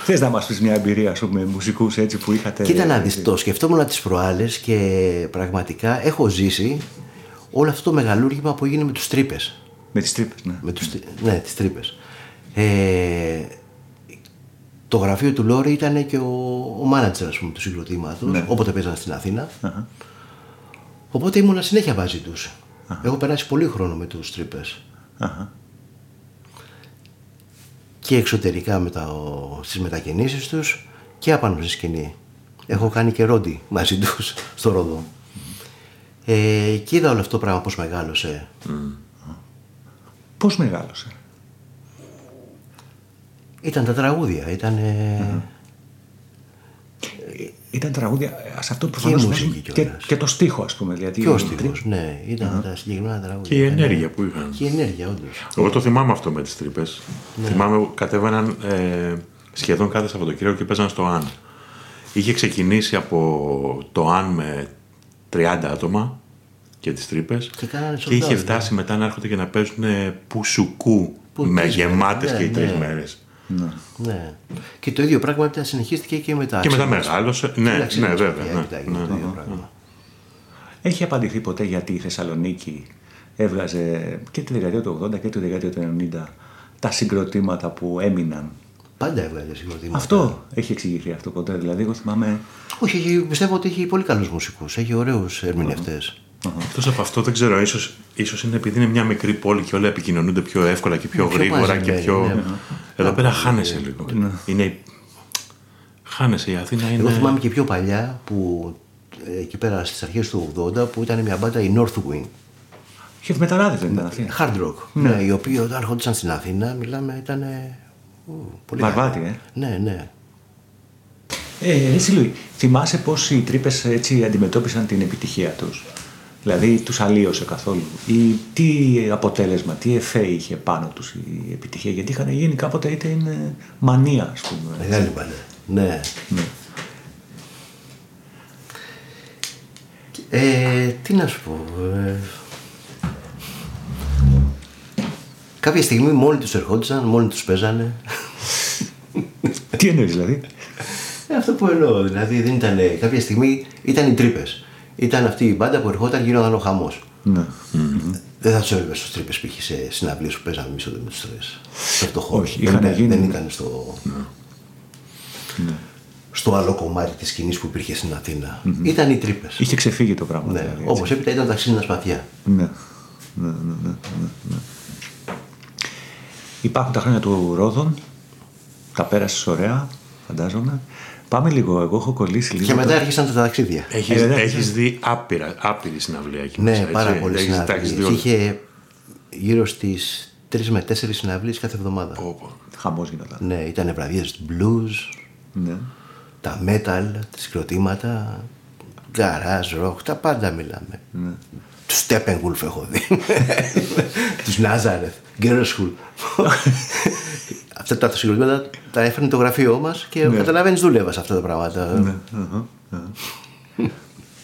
Θες να μας πεις μια εμπειρία, ας πούμε, μουσικούς έτσι που είχατε... Κοίτα να δεις, το σκεφτόμουν τις προάλλες και πραγματικά έχω ζήσει όλο αυτό το μεγαλούργημα που έγινε με τους τρύπες. Με τις τρύπες, ναι. Με τους, ναι, τις τρύπες. Ε, Το γραφείο του Λόρη ήταν και ο, ο μάνατζερ, ας πούμε, του συγκροτήματος, ναι. όποτε παίζανε στην Αθήνα. Uh-huh. Οπότε ήμουνα συνέχεια μαζί τους. Uh-huh. Έχω περάσει πολύ χρόνο με τους τρύπες. Uh-huh. Και εξωτερικά με τα, ο, στις μετακινήσεις τους και απάνω στη σκηνή. Έχω κάνει και ρόντι μαζί τους στο Ρόδο. Ε, και είδα όλο αυτό το πράγμα πώς μεγάλωσε. Mm. Πώς μεγάλωσε. Ήταν τα τραγούδια, ήταν. Mm-hmm. Ήταν τραγούδια, σε αυτό προφανώς. Και μουσική και, και το στίχο, ας πούμε. Δηλαδή, και ο στίχος, ναι, ήταν mm-hmm. τα συγκεκριμένα τραγούδια. Και η ενέργεια που είχαν. Και η ενέργεια, όντως. Εγώ το θυμάμαι αυτό με τις τρύπες. Ναι. Θυμάμαι, κατέβαιναν ε, σχεδόν κάθε Σαββατοκύριακο και παίζαν στο Αν. Είχε ξεκινήσει από το Αν με τριάντα άτομα και τις τρύπες. Και, και είχε φτάσει ναι. μετά να έρχονται και να παίζουν πουσουκού που με γεμάτες ναι, και οι τρεις ναι. μέρες. Ναι. ναι. Και το ίδιο πράγμα ήταν, συνεχίστηκε και μετά. Και μετά μεγάλωσε. Ναι, ναι, ναι, βέβαια. Ναι, ναι, ναι, ναι. Έχει απαντηθεί ποτέ γιατί η Θεσσαλονίκη έβγαζε και τη δεκαετία του ογδόντα και τη δεκαετία του ενενήντα τα συγκροτήματα που έμειναν. Πάντα έβγαζε συγκροτήματα. Αυτό έχει εξηγηθεί αυτό ποτέ. Δηλαδή, εγώ θυμάμαι. Όχι, πιστεύω ότι έχει πολύ καλούς μουσικούς. Έχει ωραίους ερμηνευτές. Uh-huh. Εκτός από αυτό, δεν ξέρω, ίσως, ίσως είναι επειδή είναι μια μικρή πόλη και όλα επικοινωνούνται πιο εύκολα και πιο, πιο γρήγορα και πιο... Ναι, ναι. Εδώ ναι, πέρα ναι, χάνεσαι ναι, λίγο. Ναι. Είναι... Χάνεσαι, η Αθήνα είναι... Εγώ θυμάμαι και πιο παλιά, που εκεί πέρα στις αρχές του ογδόντα, που ήταν μια μπάντα η Northwind. Είχε μεταράδει, δεν ήταν αυτή. Hard rock, ναι. Ναι, οι οποίοι όταν έρχονταν στην Αθήνα, μιλάμε, ήταν... Βαρβάτη, ε. Ναι, ναι. Ε, εσύ Λουί, θυμάσαι πώς οι τρύπες έτσι αντιμετώπισαν την επιτυχία τους. Δηλαδή τους αλλίωσε καθόλου ή τι αποτέλεσμα, τι εφέ είχε πάνω τους η επιτυχία, γιατί είχαν γίνει κάποτε είτε είναι μανία, ας πούμε. Μεγάλη μανία, ναι. ναι. Ε, τι να σου πω... Ε... Κάποια στιγμή μόλι τους ερχόντουσαν, μόλι τους παίζανε. Τι εννοείς δηλαδή? Ε, αυτό που εννοώ, δηλαδή δεν ήταν... Κάποια στιγμή ήταν οι τρύπες. Ήταν αυτή η μπάντα που ερχόταν, γινόταν ο χαμός. Ναι. Mm-hmm. Δεν θα τους έβλεπες στους τρύπες που είχε σε συναυλίες που παίζαμε εμείς με τους Stress. Όχι, δεν, δεν, γίνει... δεν ήταν στο... Ναι. στο άλλο κομμάτι της σκηνής που υπήρχε στην Αθήνα. Mm-hmm. Ήταν οι τρύπες. Είχε ξεφύγει το πράγμα. Ναι. Όμως έπειτα ήταν τα ξύλινα σπαθιά. Ναι. Ναι, ναι, ναι, ναι. Υπάρχουν τα χρόνια του Ρόδων. Τα πέρασες ωραία, φαντάζομαι. Πάμε λίγο, εγώ έχω κολλήσει λίγο. Και μετά το... άρχισαν τα ταξίδια. Έχεις, ε, έχεις δει άπειρα, άπειρη συναυλία εκεί. Ναι, έτσι, πάρα πολλές συναυλίες. Είχε γύρω στις τρεις με τέσσερις συναυλίες κάθε εβδομάδα. Όπο, χαμός γινόταν. Ναι, ήταν βραδιές blues, ναι. Τα metal, τα συγκροτήματα, garage rock, τα πάντα μιλάμε. Ναι. Τους Steppenwolf έχω δει, τους Nazareth, Gershwin. Αυτά τα συγκροτήματα τα έφερνε το γραφείο μας και ναι. Καταλαβαίνεις, δούλευα σε αυτά τα πράγματα. Ναι.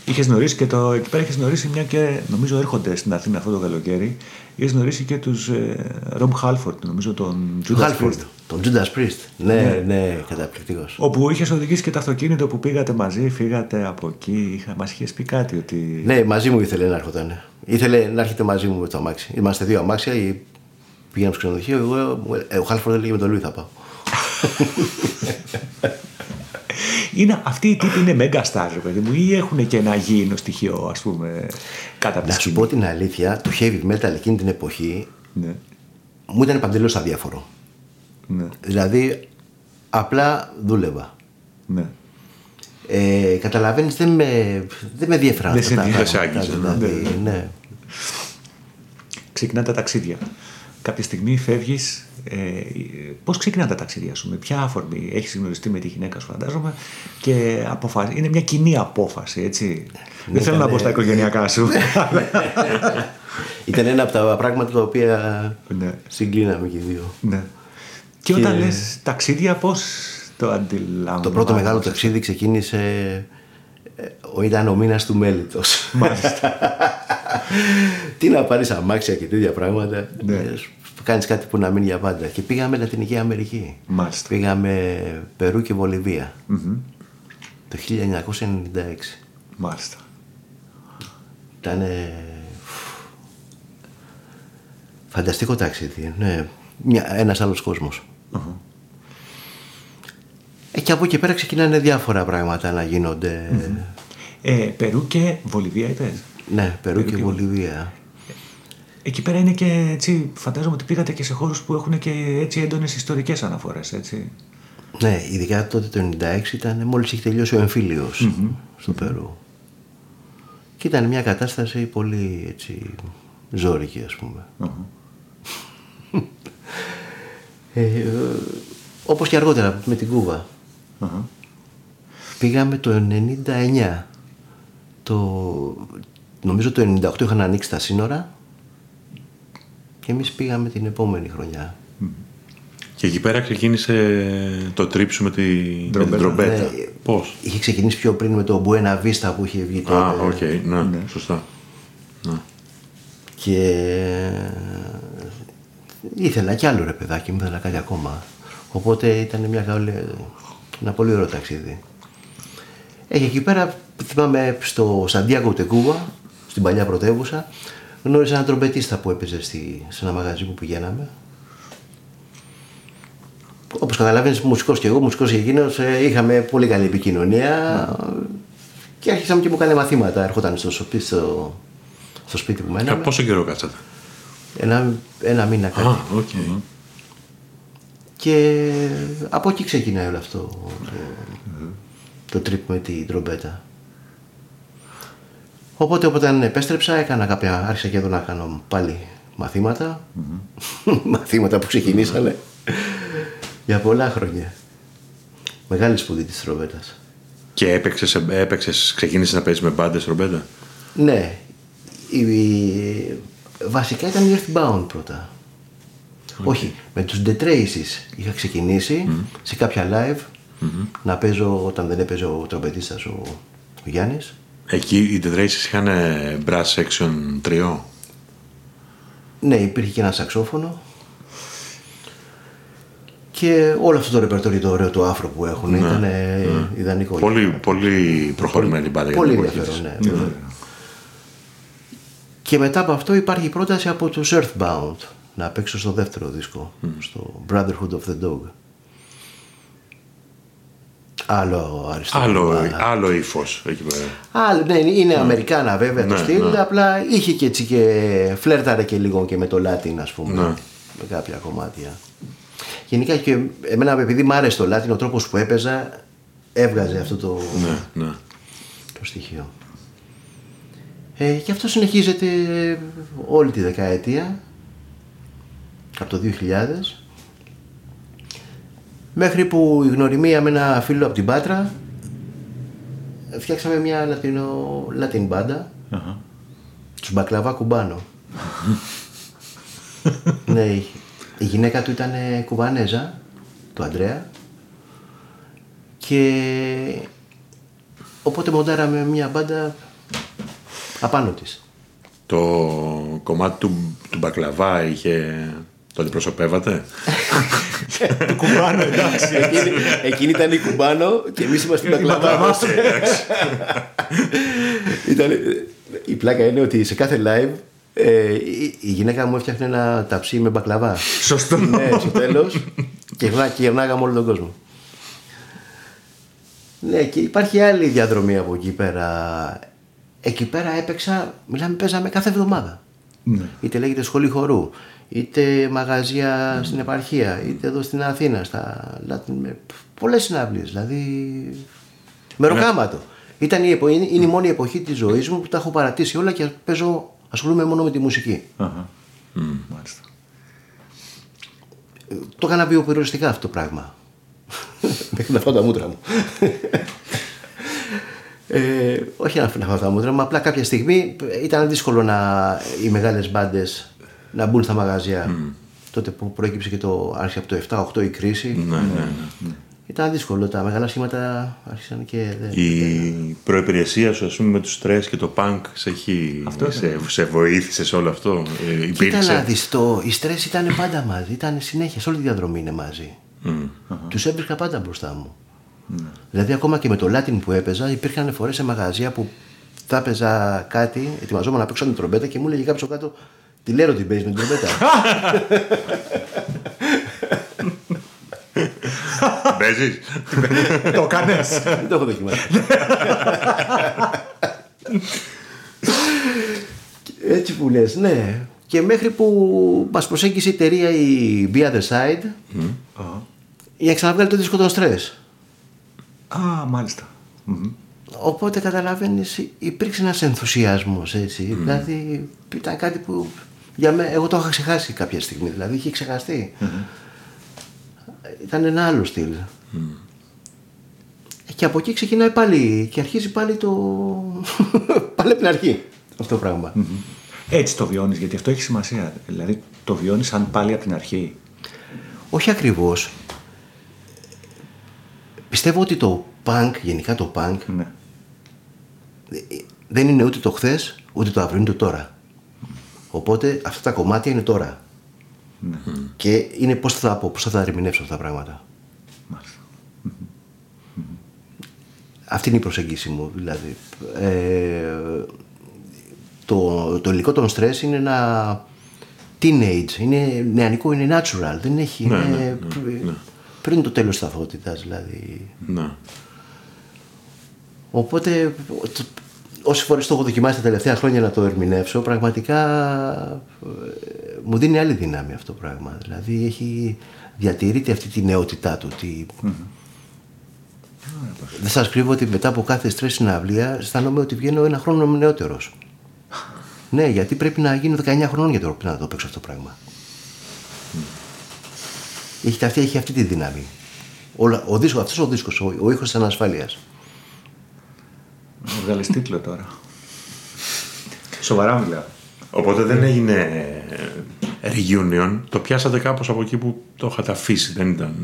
Είχες γνωρίσει και το. Εκεί πέρα είχες γνωρίσει μια και νομίζω έρχονται στην Αθήνα αυτό το καλοκαίρι. Είχες γνωρίσει και τους ε, Rob Halford, νομίζω τον Judas Priest. Τον Judas Priest. Ναι, ναι, ναι, καταπληκτικός. Όπου είχες οδηγήσει και το αυτοκίνητο που πήγατε μαζί, φύγατε από εκεί. Μας είχες πει κάτι ότι. Ναι, μαζί μου ήθελε να έρχονταν. Ήθελε να έρχεται μαζί μου με το αμάξι. Είμαστε δύο αμάξια. Πήγαμε στο ξενοδοχείο. Εγώ, ο Χάλφορντ έλεγε με τον Λουί θα πάω. Είναι, αυτοί οι τύποι είναι μέγα στάρ, παιδί μου, ή έχουν και ένα γήινο στοιχείο, ας πούμε, κάτω από τη σκηνή. Να σου πω την αλήθεια, το heavy metal εκείνη την εποχή ναι. μου ήταν παντελώς αδιάφορο. Ναι. Δηλαδή, απλά δούλευα. Ναι. Ε, καταλαβαίνεις, δεν με, δεν με διέφεραν αυτά. Δεν σε άγγιζε. Δηλαδή, ναι. ναι. Ξεκινά τα ταξίδια. Κάποια στιγμή φεύγεις. Ε, πώς ξεκινάνε τα ταξίδια σου, με ποια αφορμή? Έχεις γνωριστεί με τη γυναίκα σου, φαντάζομαι, και αποφα... είναι μια κοινή απόφαση, έτσι. Ναι, δεν θέλω ήταν... να πω στα οικογενειακά σου. Ήταν ένα από τα πράγματα τα οποία ναι. συγκλίναμε και δύο. Ναι. Και, και όταν λες ταξίδια, πώς το αντιλαμβάνεσαι? Το πρώτο μεγάλο ταξίδι ξεκίνησε ήταν ο μήνας του μέλιτος. Μάλιστα. Τι να πάρεις αμάξια και τέτοια πράγματα. Ναι. Κάνεις κάτι που να μείνει για πάντα. Και πήγαμε Λατινική Αμερική. Μάλιστα. Πήγαμε Περού και Βολιβία. Mm-hmm. Το χίλια εννιακόσια ενενήντα έξι. Μάλιστα. Ήτανε φανταστικό ταξίδι. Ναι. Μια... Ένας άλλος κόσμος. Mm-hmm. Ε, και από εκεί πέρα ξεκινάνε διάφορα πράγματα να γίνονται. Mm-hmm. ε, Περού και Βολιβία είπες? Ναι, Περού, Περού και, και Βολιβία. Εκεί πέρα είναι και έτσι, φαντάζομαι ότι πήγατε και σε χώρους που έχουν και έτσι έντονες ιστορικές αναφορές, έτσι. Ναι, ειδικά τότε το χίλια εννιακόσια ενενήντα έξι ήταν μόλις είχε τελειώσει ο εμφύλιος mm-hmm. στο Περού. Mm-hmm. Και ήταν μια κατάσταση πολύ έτσι ζώρικη, ας πούμε. Mm-hmm. ε, όπως και αργότερα με την Κούβα. Mm-hmm. Πήγαμε το ενενήντα εννιά. Το, νομίζω το ενενήντα οκτώ είχαν ανοίξει τα σύνορα. Και εμείς πήγαμε την επόμενη χρονιά. Και εκεί πέρα ξεκίνησε το τρίψου με την τρομπέτα. Ναι. Πώς? Είχε ξεκινήσει πιο πριν με το Buena Vista που είχε βγει τώρα. Α, οκ, okay, ναι, ναι, σωστά. Ναι. Και ήθελα κι άλλο ρε παιδάκι μου, ήθελα κάτι ακόμα. Οπότε ήταν μια καλή... ένα πολύ ωραίο ταξίδι. Ε, εκεί πέρα, θυμάμαι, στο Σαντιάγκο ντε Κούβα, στην παλιά πρωτεύουσα, γνώρισα έναν τρομπετίστα που έπαιζε στη, σε ένα μαγαζί που πηγαίναμε. Όπως καταλαβαίνεις, μουσικός και εγώ, μουσικός και εκείνος, ε, είχαμε πολύ καλή επικοινωνία mm. και άρχισαμε και μου κάνει μαθήματα. Έρχονταν στο, στο, στο σπίτι που μέναμε. Πόσο καιρό κάτσατε? Ένα, ένα μήνα κάτι. Ah, okay. mm. Και από εκεί ξεκινάει όλο αυτό το, mm. το τρίπ με την τρομπέτα. Οπότε όταν επέστρεψα, έκανα κάποια, άρχισα και εδώ να κάνω πάλι μαθήματα, mm-hmm. μαθήματα που ξεκινήσανε για πολλά χρόνια. Μεγάλη σπουδή της τρομπέτας. Και έπαιξες, έπαιξες ξεκίνησες να παίζεις με μπάντες τρομπέτα? Ναι. Η, η, βασικά ήταν η Earthbound πρώτα. Okay. Όχι, με τους The Traces είχα ξεκινήσει mm-hmm. σε κάποια live mm-hmm. να παίζω όταν δεν έπαιζε ο τρομπετίστας ο, ο Γιάννης. Εκεί οι The Traces είχαν brass section τριό. Ναι, υπήρχε και ένα σαξόφωνο. Και όλο αυτό το ρεπερτόριο το ωραίο, το άφρο που έχουν ναι, ήταν ναι. ιδανικό. Πολύ, πολύ προχωρημένη μπάντα. Πολύ ενδιαφέρον, ναι. ναι. Και μετά από αυτό υπάρχει πρόταση από τους Earthbound να παίξω στο δεύτερο δίσκο, mm. στο Brotherhood of the Dog. άλλο αριστερό. Άλλο, άλλο ύφος εκεί πέρα. Άλλο, ναι, είναι ναι. Αμερικάνα βέβαια ναι, το στυλ, ναι. Απλά είχε και έτσι και φλέρταρε και λίγο και με το Λάτιν, ας πούμε. Ναι. Με κάποια κομμάτια. Γενικά και εμένα, επειδή μ' άρεσε το Λάτιν, ο τρόπος που έπαιζα έβγαζε αυτό το, ναι, ναι. το στοιχείο. Ε, και αυτό συνεχίζεται όλη τη δεκαετία, από το δύο χιλιάδες, μέχρι που η γνωριμία με ένα φίλο από την Πάτρα φτιάξαμε μια λατινο, λατιν μπάντα, uh-huh. τους Μπακλαβά Κουμπάνο. Ναι, η γυναίκα του ήταν Κουβανέζα, του Αντρέα, και οπότε μοντάραμε μια μπάντα απάνω της. Το κομμάτι του, του Μπακλαβά είχε... Το αντιπροσωπεύατε. Του Κουμπάνο, εντάξει. Εκείνη, εκείνη ήταν η Κουμπάνο και εμείς είμαστε τα Μπακλαβά. Η πλάκα είναι ότι σε κάθε live ε, η, η γυναίκα μου έφτιαχνε ένα ταψί με μπακλαβά. Σωστό. Ναι, στο τέλος. Και γυρνάγαμε όλο τον κόσμο. Ναι, και υπάρχει άλλη διαδρομή από εκεί πέρα. Εκεί πέρα έπαιξα, μιλάμε, παίζαμε κάθε εβδομάδα. Ναι. Είτε λέγεται σχολή χορού, είτε μαγαζιά mm. στην επαρχία, είτε εδώ στην Αθήνα, στα Latin, πολλές συναυλίες, δηλαδή με ροκάματο. Ήταν η επο... Είναι η μόνη εποχή της ζωής μου που τα έχω παρατήσει όλα και παίζω, ασχολούμαι μόνο με τη μουσική. Uh-huh. Mm, μάλιστα. Το έκανα βιοπεριοριστικά αυτό το πράγμα. Μέχρι να φάω τα μούτρα μου. Ε, όχι να φάω τα μούτρα μου, απλά κάποια στιγμή ήταν δύσκολο να... οι μεγάλες μπάντες να μπουν στα μαγαζιά. Mm. Τότε που προέκυψε και το άρχισε από το επτά οκτώ η κρίση. Ναι, ναι, ναι. Ήταν δύσκολο. Τα μεγάλα σχήματα άρχισαν και. Δεν... Η προϋπηρεσία σου, ας πούμε, με τους Stress και το punk σε, έχει... αυτό σε, σε βοήθησε σε όλο αυτό. Ε, Κοίτα να δεις το. Οι Stress ήταν πάντα μαζί. Ήταν συνέχεια. Σε όλη τη διαδρομή είναι μαζί. Mm. Τους έβρισκα πάντα μπροστά μου. Mm. Δηλαδή, ακόμα και με το Latin που έπαιζα, υπήρχαν φορές σε μαγαζιά που θα έπαιζα κάτι, ετοιμαζόμουν να παίξω την τρομπέτα και μου έλεγε κάποιος κάτω. Τη λέω ότι παίζει με την τρομπέτα. Παίζεις. Το κάνες. Δεν το έχω δοκιμάσει. Έτσι που λες, ναι. Και μέχρι που μας προσέγγισε η εταιρεία η Be Other Side για να ξαναβγάλει το δίσκο των Stress. Α, μάλιστα. Οπότε καταλαβαίνεις, υπήρξε ένας ενθουσιασμός, έτσι. Δηλαδή ήταν κάτι που... Για μέ, εγώ το είχα ξεχάσει κάποια στιγμή, δηλαδή είχε ξεχαστεί. Mm-hmm. Ήταν ένα άλλο στυλ. Mm. Και από εκεί ξεκινάει πάλι και αρχίζει πάλι το... πάλι από την αρχή αυτό το πράγμα. Mm-hmm. Έτσι το βιώνεις, γιατί αυτό έχει σημασία. Δηλαδή το βιώνεις σαν πάλι από την αρχή. Όχι ακριβώς. Πιστεύω ότι το punk, γενικά το punk, mm. δεν είναι ούτε το χθες, ούτε το αύριο, ούτε το τώρα. Οπότε αυτά τα κομμάτια είναι τώρα. Mm-hmm. Και είναι πώς θα, πώς θα τα ερμηνεύσω αυτά τα πράγματα. Mm-hmm. Αυτή είναι η προσέγγιση μου. Δηλαδή, ε, το, το υλικό των Stress είναι ένα teenage, είναι νεανικό, είναι natural. Δεν έχει. Ναι, είναι, ναι, πρι, ναι. Πριν το τέλος της σταθότητας, δηλαδή. Ναι. Οπότε. Όσες φορές το έχω δοκιμάσει τα τελευταία χρόνια να το ερμηνεύσω, πραγματικά μου δίνει άλλη δύναμη αυτό το πράγμα. Δηλαδή έχει διατηρείται αυτή τη νεότητά του. Τη... Mm-hmm. Δεν σας κρύβω ότι μετά από κάθε Stress συναυλία αισθάνομαι ότι βγαίνω ένα χρόνο νεότερος. Ναι, γιατί πρέπει να γίνω δεκαεννιά χρονών για το, να το παίξω αυτό το πράγμα. Mm. Έχει, αυτή, έχει αυτή τη δύναμη. Ο, ο δίσκος, αυτός ο δίσκος, ο, ο ήχος της ανασφάλειας. Βγάλες τίτλο τώρα. Σοβαρά μιλάω. Οπότε δεν έγινε reunion. Το πιάσατε κάπως από εκεί που το είχατε αφήσει. Δεν ήταν.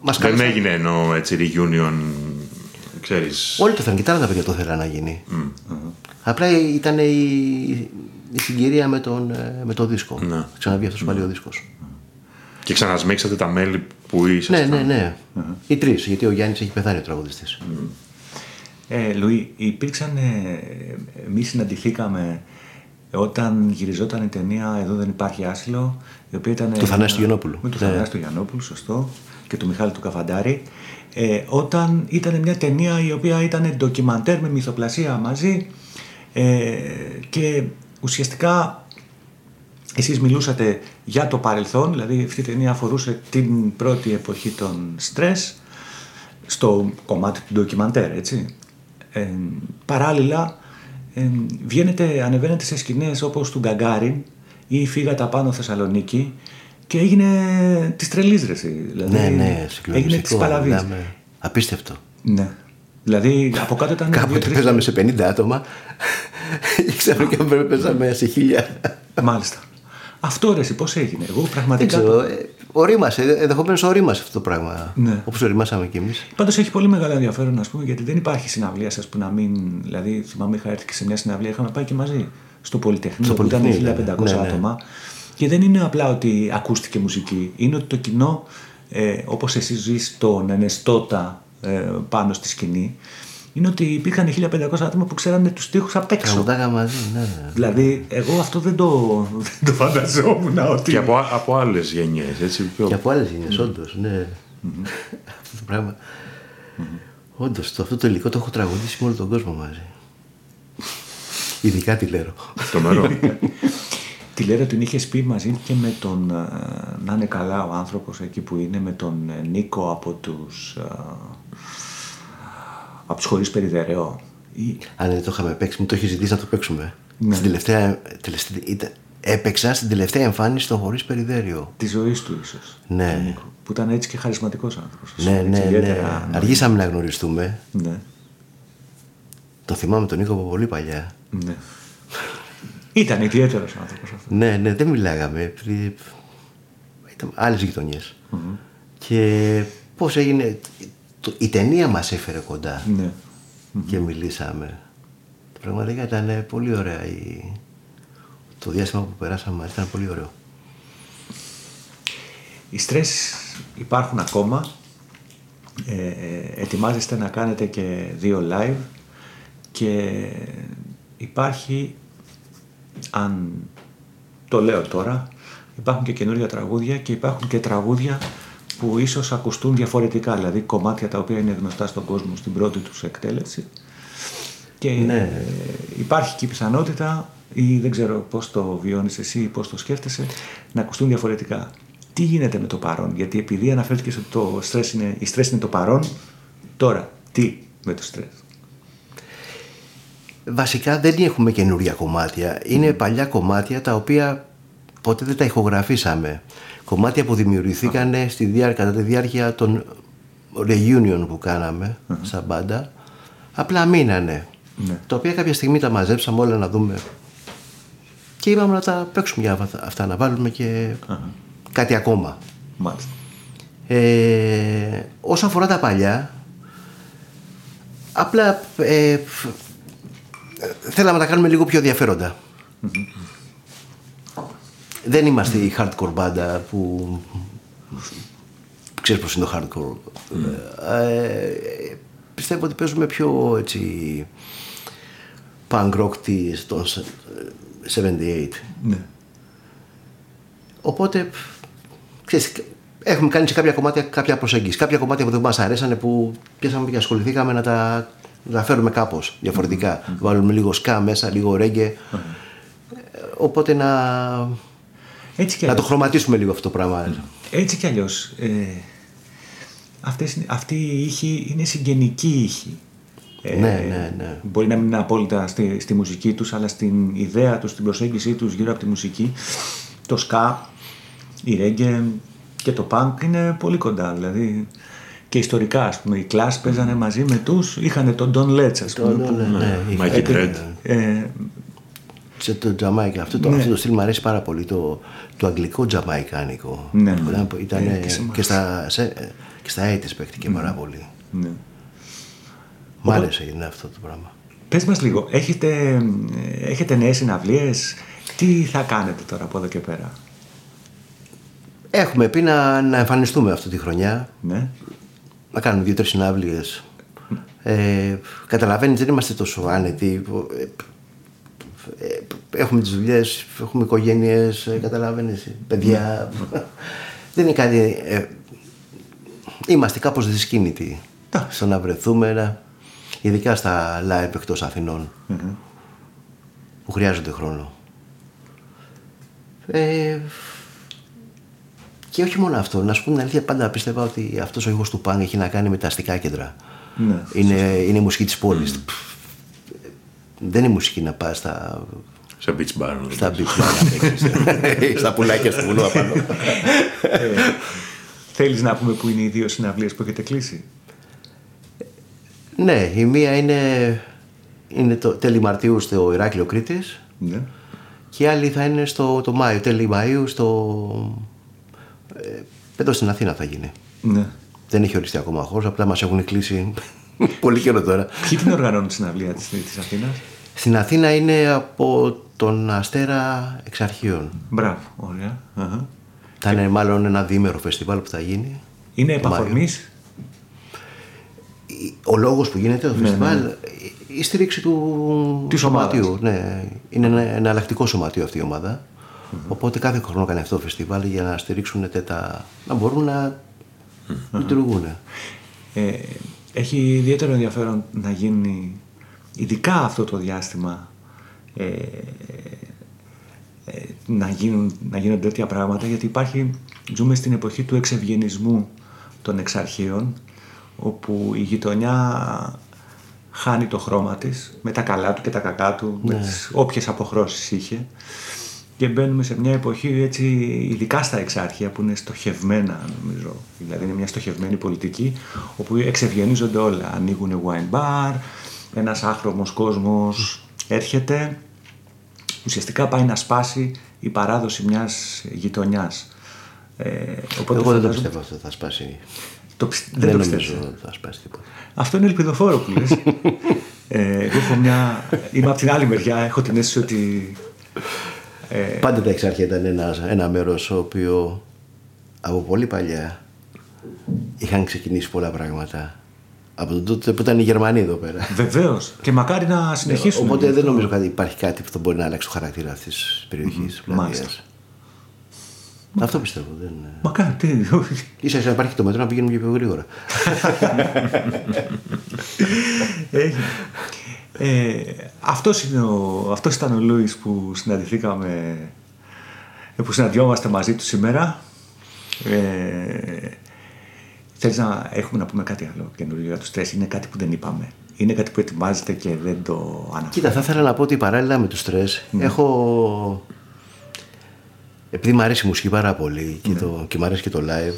Μας δεν καλέσαν. Έγινε εννοώ έτσι reunion. Ξέρεις. Όλοι το θέλουν. Κοιτάνε τα παιδιά το θέλανε να γίνει. Mm. Απλά ήταν η, η συγκυρία με τον, με τον δίσκο. Να. Ξαναβγεί αυτός πάλι ο δίσκος. Και ξανασμίξατε τα μέλη που ήσασταν. Ναι, ναι, ναι. Uh-huh. Οι τρεις, γιατί ο Γιάννης έχει πεθάνει ο τραγουδιστής. Mm. Ε, Λουί, υπήρξαν. Ε, εμείς συναντηθήκαμε Όταν γυριζόταν η ταινία «Εδώ δεν υπάρχει άσυλο», η οποία ήταν... Του Θανάση του Γιαννόπουλου. Του Θανάση του Γιαννόπουλου, σωστό, και του Μιχάλη του Καφαντάρη. Ε, όταν ήταν μια ταινία η οποία ήταν ντοκιμαντέρ με μυθοπλασία μαζί, ε, και ουσιαστικά εσείς μιλούσατε για το παρελθόν, δηλαδή αυτή η ταινία αφορούσε την πρώτη εποχή των Stress, στο κομμάτι του ντοκιμαντέρ, έτσι. Ε, παράλληλα, Ε, βγαίνετε, ανεβαίνετε σε σκηνές όπως του Γκαγκάριν ή Φύγατα πάνω Θεσσαλονίκη και έγινε της τρελής, ρε, δηλαδή, ναι, ναι, έγινε της παλαβής. Ναι, απίστευτο. Ναι. Δηλαδή από κάτω ήταν... Κάποτε παίζαμε σε πενήντα άτομα και ξαφνικά παίζαμε σε χίλια. Μάλιστα. Αυτό, ρε, πώς έγινε? Εγώ πραγματικά... Δεν ξέρω, ε, ορίμασε, ενδεχομένως ορίμασε αυτό το πράγμα, ναι, όπως οριμάσαμε κι εμείς. Πάντως έχει πολύ μεγάλο ενδιαφέρον, ας πούμε, γιατί δεν υπάρχει συναυλία σας που να μην... Δηλαδή, θυμάμαι, είχα έρθει και σε μια συναυλία, είχαμε πάει και μαζί στο Πολυτεχνείο, που ήταν χίλια πεντακόσια ναι, άτομα. Ναι. Και δεν είναι απλά ότι ακούστηκε μουσική, είναι ότι το κοινό, ε, όπως εσείς ζεις τον ενεστώτα ε, πάνω στη σκηνή, είναι ότι υπήρχαν χίλια πεντακόσια άτομα που ξέρανε τους στίχους απ' έξω. Καμποτάκα μαζί, ναι, ναι. Δηλαδή, εγώ αυτό δεν το, δεν το φανταζόμουν. Ότι... Και από, από άλλες γενιές, έτσι. Πιο... Και από άλλες γενιές, mm. όντως, ναι. Mm-hmm. Αυτό το πράγμα. Mm-hmm. Όντως, το, αυτό το υλικό το έχω τραγουδήσει με όλο τον κόσμο μαζί. Ειδικά τη Λέρο. Το μερό. Τη Λέρο την είχες πει μαζί και με τον... Να είναι καλά ο άνθρωπος εκεί που είναι, με τον Νίκο από τους... Από τους Χωρίς Περιδερεό. Αν δεν το είχαμε παίξει, μου το είχε ζητήσει να το παίξουμε. Ναι. Στην τελευταία, τελευταία, ήταν, έπαιξα στην τελευταία εμφάνιση των Χωρίς Περιδέρεο. Τη ζωή του, ίσως. Ναι. Νίκο, που ήταν έτσι και χαρισματικός άνθρωπος. Ναι, ναι, έτσι, ναι, ιδιαίτερα... ναι. Αργήσαμε να γνωριστούμε. Ναι. Το θυμάμαι τον Νίκο από πολύ παλιά. Ναι. Ήταν ιδιαίτερος άνθρωπος αυτό. Ναι, ναι, δεν μιλάγαμε. Ήταν άλλες γειτονιές. Mm-hmm. Και πώς έγινε. Η ταινία μας έφερε κοντά, ναι, και μιλήσαμε. Πραγματικά ήταν πολύ ωραία. Το διάστημα που περάσαμε ήταν πολύ ωραίο. Οι Stress υπάρχουν ακόμα. Ε, ετοιμάζεστε να κάνετε και δύο live και υπάρχει, αν το λέω τώρα, υπάρχουν και καινούργια τραγούδια και υπάρχουν και τραγούδια που ίσως ακουστούν διαφορετικά, δηλαδή κομμάτια τα οποία είναι γνωστά στον κόσμο στην πρώτη τους εκτέλεση. Και ναι, υπάρχει και η πιθανότητα, ή δεν ξέρω πώς το βιώνεις εσύ ή πώς το σκέφτεσαι, να ακουστούν διαφορετικά. Τι γίνεται με το παρόν, γιατί επειδή αναφέρθηκες ότι το Stress είναι, η Stress είναι το παρόν, τώρα τι με το Stress? Βασικά δεν έχουμε καινούργια κομμάτια, είναι mm. παλιά κομμάτια τα οποία ποτέ δεν τα ηχογραφήσαμε. Κομμάτια που δημιουργηθήκαν uh-huh. στη διάρκεια, κατά τη διάρκεια των reunion που κάναμε uh-huh. σαν μπάντα, απλά μείνανε. Yeah. Τα οποία κάποια στιγμή τα μαζέψαμε όλα να δούμε και είπαμε να τα παίξουμε για αυτά, να βάλουμε και uh-huh. κάτι ακόμα. Μάλιστα. Ε, όσον αφορά τα παλιά, απλά ε, θέλαμε να τα κάνουμε λίγο πιο ενδιαφέροντα. Mm-hmm. Δεν είμαστε mm. η hardcore μπάντα που... Ξέρεις πως είναι το hardcore. Mm. Ε, πιστεύω ότι παίζουμε πιο έτσι... punk rock των εβδομήντα οκτώ. Mm. Οπότε... Ξέρεις, έχουμε κάνει σε κάποια κομμάτια κάποια προσέγγιση. Κάποια κομμάτια που δεν μας αρέσανε που πιάσαμε και ασχοληθήκαμε να τα, να τα φέρουμε κάπως διαφορετικά. Mm. Βάλουμε λίγο ska μέσα, λίγο reggae. Mm. Οπότε να... Έτσι και να το χρωματίσουμε λίγο αυτό το πράγμα. Έτσι κι αλλιώς. Ε, αυτές, αυτή η ήχη είναι συγγενική ήχη. Ε, ναι, ναι, ναι. Μπορεί να μην είναι απόλυτα στη, στη μουσική τους, αλλά στην ιδέα τους, στην προσέγγιση τους γύρω από τη μουσική. Το ska, η reggae και το punk είναι πολύ κοντά. Δηλαδή και ιστορικά, ας πούμε, οι Clash παίζανε μαζί με τους, είχαν τον Don Letts, ας πούμε. Τον, που, ναι, ναι, ναι, ναι, ναι. Σε το Τζαμάικα. Αυτό το, ναι, το στυλ μου αρέσει πάρα πολύ. Το, το αγγλικό τζαμαϊκάνικο. Ναι, ναι. Ήταν ναι, και, και στα, στα έτης παίχτηκε πάρα πολύ. Ναι. Μ' άρεσε Οπότε, είναι αυτό το πράγμα. Πες μας λίγο. Έχετε, έχετε νέες συναυλίες? Τι θα κάνετε τώρα από εδώ και πέρα? Έχουμε πει να, να εμφανιστούμε αυτή τη χρονιά. Ναι. Να κάνουμε δύο-τρεις συναυλίες. Ε, καταλαβαίνεις, δεν είμαστε τόσο άνετοι. έχουμε τις δουλειές, έχουμε οικογένειες, καταλαβαίνεις, παιδιά. Mm. Δεν είναι κάτι... Ε, είμαστε κάπως δυσκίνητοι yeah. στο να βρεθούμε, να, ειδικά στα live εκτός Αθηνών, mm-hmm. που χρειάζονται χρόνο. Ε, και όχι μόνο αυτό, να σου πω την αλήθεια, πάντα πίστευα ότι αυτός ο ήχος του πανκ έχει να κάνει με τα αστικά κέντρα. Ναι, είναι, είναι η μουσική της πόλης. Mm. Δεν είναι μουσική να πας στα... Στα beach bar. Στα beach bar. Στα πουλάκια στο βουνό απάνω. ε, θέλεις να πούμε που είναι οι δύο συναυλίες που έχετε κλείσει? Ναι, η μία είναι, είναι το τέλη Μαρτίου στο Ηράκλειο Κρήτης. Ναι. Και η άλλη θα είναι στο, το Μάιο, τέλη Μαΐου στο... Ε, εδώ στην Αθήνα θα γίνει. Ναι. Δεν έχει οριστεί ακόμα χώρο, απλά μας έχουν κλείσει πολύ καιρό τώρα. Ποιοι την οργανώνουν στην αυλία της, της Αθήνας? Στην Αθήνα είναι από τον Αστέρα εξ αρχείων. Μπράβο, ωραία. Uh-huh. Θα είναι και... μάλλον ένα διήμερο φεστιβάλ που θα γίνει. Είναι επαφορμής? Ο λόγος που γίνεται το ναι, φεστιβάλ, ναι. η στήριξη του της σωματείου. Ναι. Είναι ένα εναλλακτικό σωματείο αυτή η ομάδα. Mm-hmm. Οπότε κάθε χρόνο κάνει αυτό το φεστιβάλ για να στηρίξουν τέτα, να μπορούν να mm-hmm. λειτουργούν. Ε, έχει ιδιαίτερο ενδιαφέρον να γίνει ειδικά αυτό το διάστημα ε, ε, να, γίνουν, να γίνονται τέτοια πράγματα, γιατί υπάρχει, ζούμε στην εποχή του εξευγενισμού των εξαρχείων, όπου η γειτονιά χάνει το χρώμα της με τα καλά του και τα κακά του, ναι. με τις όποιες αποχρώσεις είχε. Και μπαίνουμε σε μια εποχή, έτσι, ειδικά στα εξάρχεια, που είναι στοχευμένα, νομίζω. Δηλαδή, είναι μια στοχευμένη πολιτική, όπου εξευγενίζονται όλα. Ανοίγουν wine bar, ένας άχρωμος κόσμος έρχεται. Ουσιαστικά πάει να σπάσει η παράδοση μιας γειτονιάς. Ε, οπότε Εγώ δεν το πιστεύω ότι θα σπάσει. Το πι... Δεν, δεν το νομίζω ότι θα σπάσει τίποτα. Αυτό είναι ελπιδοφόρο που λες. ε, εγώ έχω μια... Είμαι από την άλλη μεριά, έχω την αίσθηση ότι... Ε... Πάντα τα εξάρχεια ήταν ένα, ένα μέρος οποίο από πολύ παλιά είχαν ξεκινήσει πολλά πράγματα. Από τον τότε που ήταν οι Γερμανοί εδώ πέρα. Βεβαίως. Και μακάρι να συνεχίσουν. Οπότε δεν νομίζω ότι υπάρχει κάτι που θα μπορεί να αλλάξει το χαρακτήρα αυτής της περιοχής. Mm-hmm. Μάλιστα. Αυτό πιστεύω. Δεν... Μακάρι. Τι... Ίσα ίσα υπάρχει το μετρό να πηγαίνουμε και πιο γρήγορα. Έχει. Ε, αυτός, είναι ο, αυτός ήταν ο Λούις που συναντηθήκαμε, που συναντιόμαστε μαζί του σήμερα. Ε, θέλεις να έχουμε να πούμε κάτι άλλο καινούργιο για το Stress? Είναι κάτι που δεν είπαμε. Είναι κάτι που ετοιμάζεται και δεν το αναφέρουμε. Κοίτα, θα ήθελα να πω ότι παράλληλα με το Stress ναι. έχω... Επειδή μου αρέσει η μουσική πάρα πολύ και, ναι. το, και μου αρέσει και το live,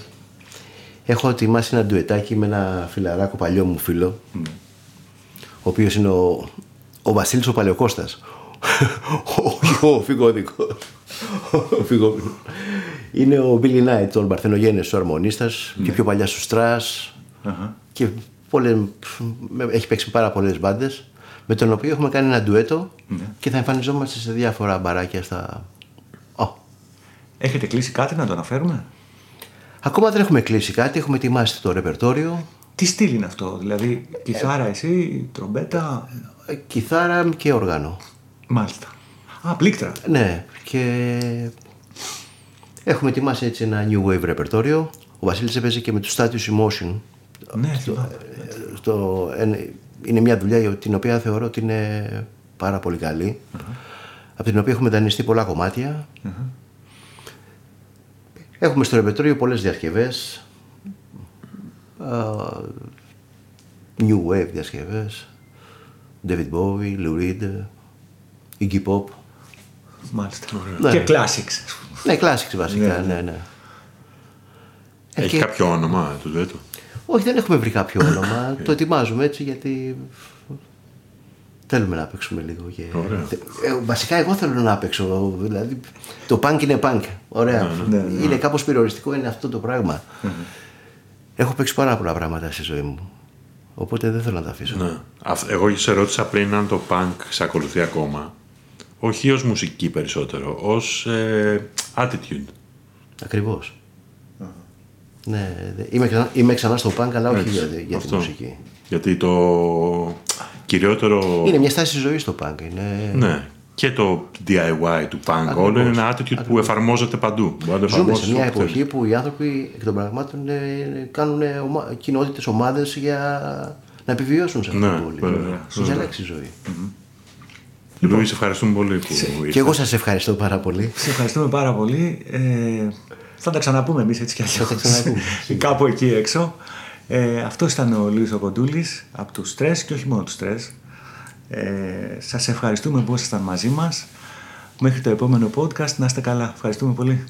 έχω ετοιμάσει ένα ντουετάκι με ένα φιλαράκο, παλιό μου φίλο. Ναι. Ο οποίος είναι ο, ο Βασίλης ο Παλαιοκώστας. Όχι ο φυγόδικος. Είναι ο Billy Knight, ο Παρθενογέννης, ο αρμονίστας και πιο παλιά στους Stress. Και έχει παίξει πάρα πολλές μπάντες. Με τον οποίο έχουμε κάνει ένα ντουέτο και θα εμφανιζόμαστε σε διάφορα μπαράκια στα. Έχετε κλείσει κάτι να το αναφέρουμε? Ακόμα δεν έχουμε κλείσει κάτι, έχουμε ετοιμάσει το ρεπερτόριο. Τι στυλ είναι αυτό, δηλαδή κιθάρα εσύ, τρομπέτα? Κιθάρα και οργάνο. Μάλιστα. Α, πλήκτρα. Ναι, και έχουμε ετοιμάσει έτσι ένα new wave ρεπερτόριο. Ο Βασίλης έπαιζε και με τους Status Emotion. Ναι, θυμάμαι. Το... Είναι μια δουλειά την οποία θεωρώ ότι είναι πάρα πολύ καλή. Uh-huh. Από την οποία έχουμε δανειστεί πολλά κομμάτια. Uh-huh. Έχουμε στο ρεπερτόριο πολλές διασκευές. Uh, new wave διασκευές, David Bowie, Lou Reed, Iggy Pop. Μάλιστα. Ναι. Και classics. Ναι, classics βασικά. Ναι, ναι. Ναι. Έχει και... κάποιο όνομα το ντουέτο? Όχι, δεν έχουμε βρει κάποιο όνομα. Το ετοιμάζουμε έτσι γιατί θέλουμε να παίξουμε λίγο. Και... Ε, βασικά εγώ θέλω να παίξω. Δηλαδή, το punk είναι punk. Ωραία. Ναι, ναι, ναι. Είναι κάπως περιοριστικό, είναι αυτό το πράγμα. Έχω παίξει πάρα πολλά πράγματα στη ζωή μου. Οπότε δεν θέλω να τα αφήσω. Ναι. Εγώ σε ρώτησα πριν αν το punk σε ακολουθεί ακόμα. Όχι ως μουσική περισσότερο, ως ε, attitude. Ακριβώς. Uh-huh. Ναι, είμαι ξανά, είμαι ξανά στο punk, αλλά όχι για, για τη μουσική. Γιατί το κυριότερο... Είναι μια στάση ζωής το punk. Είναι... Ναι. και το ντι άι γουάι του punk, όλο είναι ένα attitude που εφαρμόζεται παντού. Ζούμε σε μια εποχή που οι άνθρωποι εκ των πραγμάτων κάνουν κοινότητες, ομάδες για να επιβιώσουν σε αυτήν την πόλη. Να διαλέξει ζωή. Λουί, σε ευχαριστούμε πολύ που ήρθατε. Και εγώ σας ευχαριστώ πάρα πολύ. Σας ευχαριστούμε πάρα πολύ. Θα τα ξαναπούμε εμείς έτσι κι αλλιώς. Κάπου εκεί έξω. Ε, αυτός ήταν ο Λουίς ο Κοντούλης από τους Stress και όχι μόνο τους Stress. Ε, σας ευχαριστούμε που ήσασταν μαζί μας. Μέχρι το επόμενο podcast να είστε καλά. Ευχαριστούμε πολύ.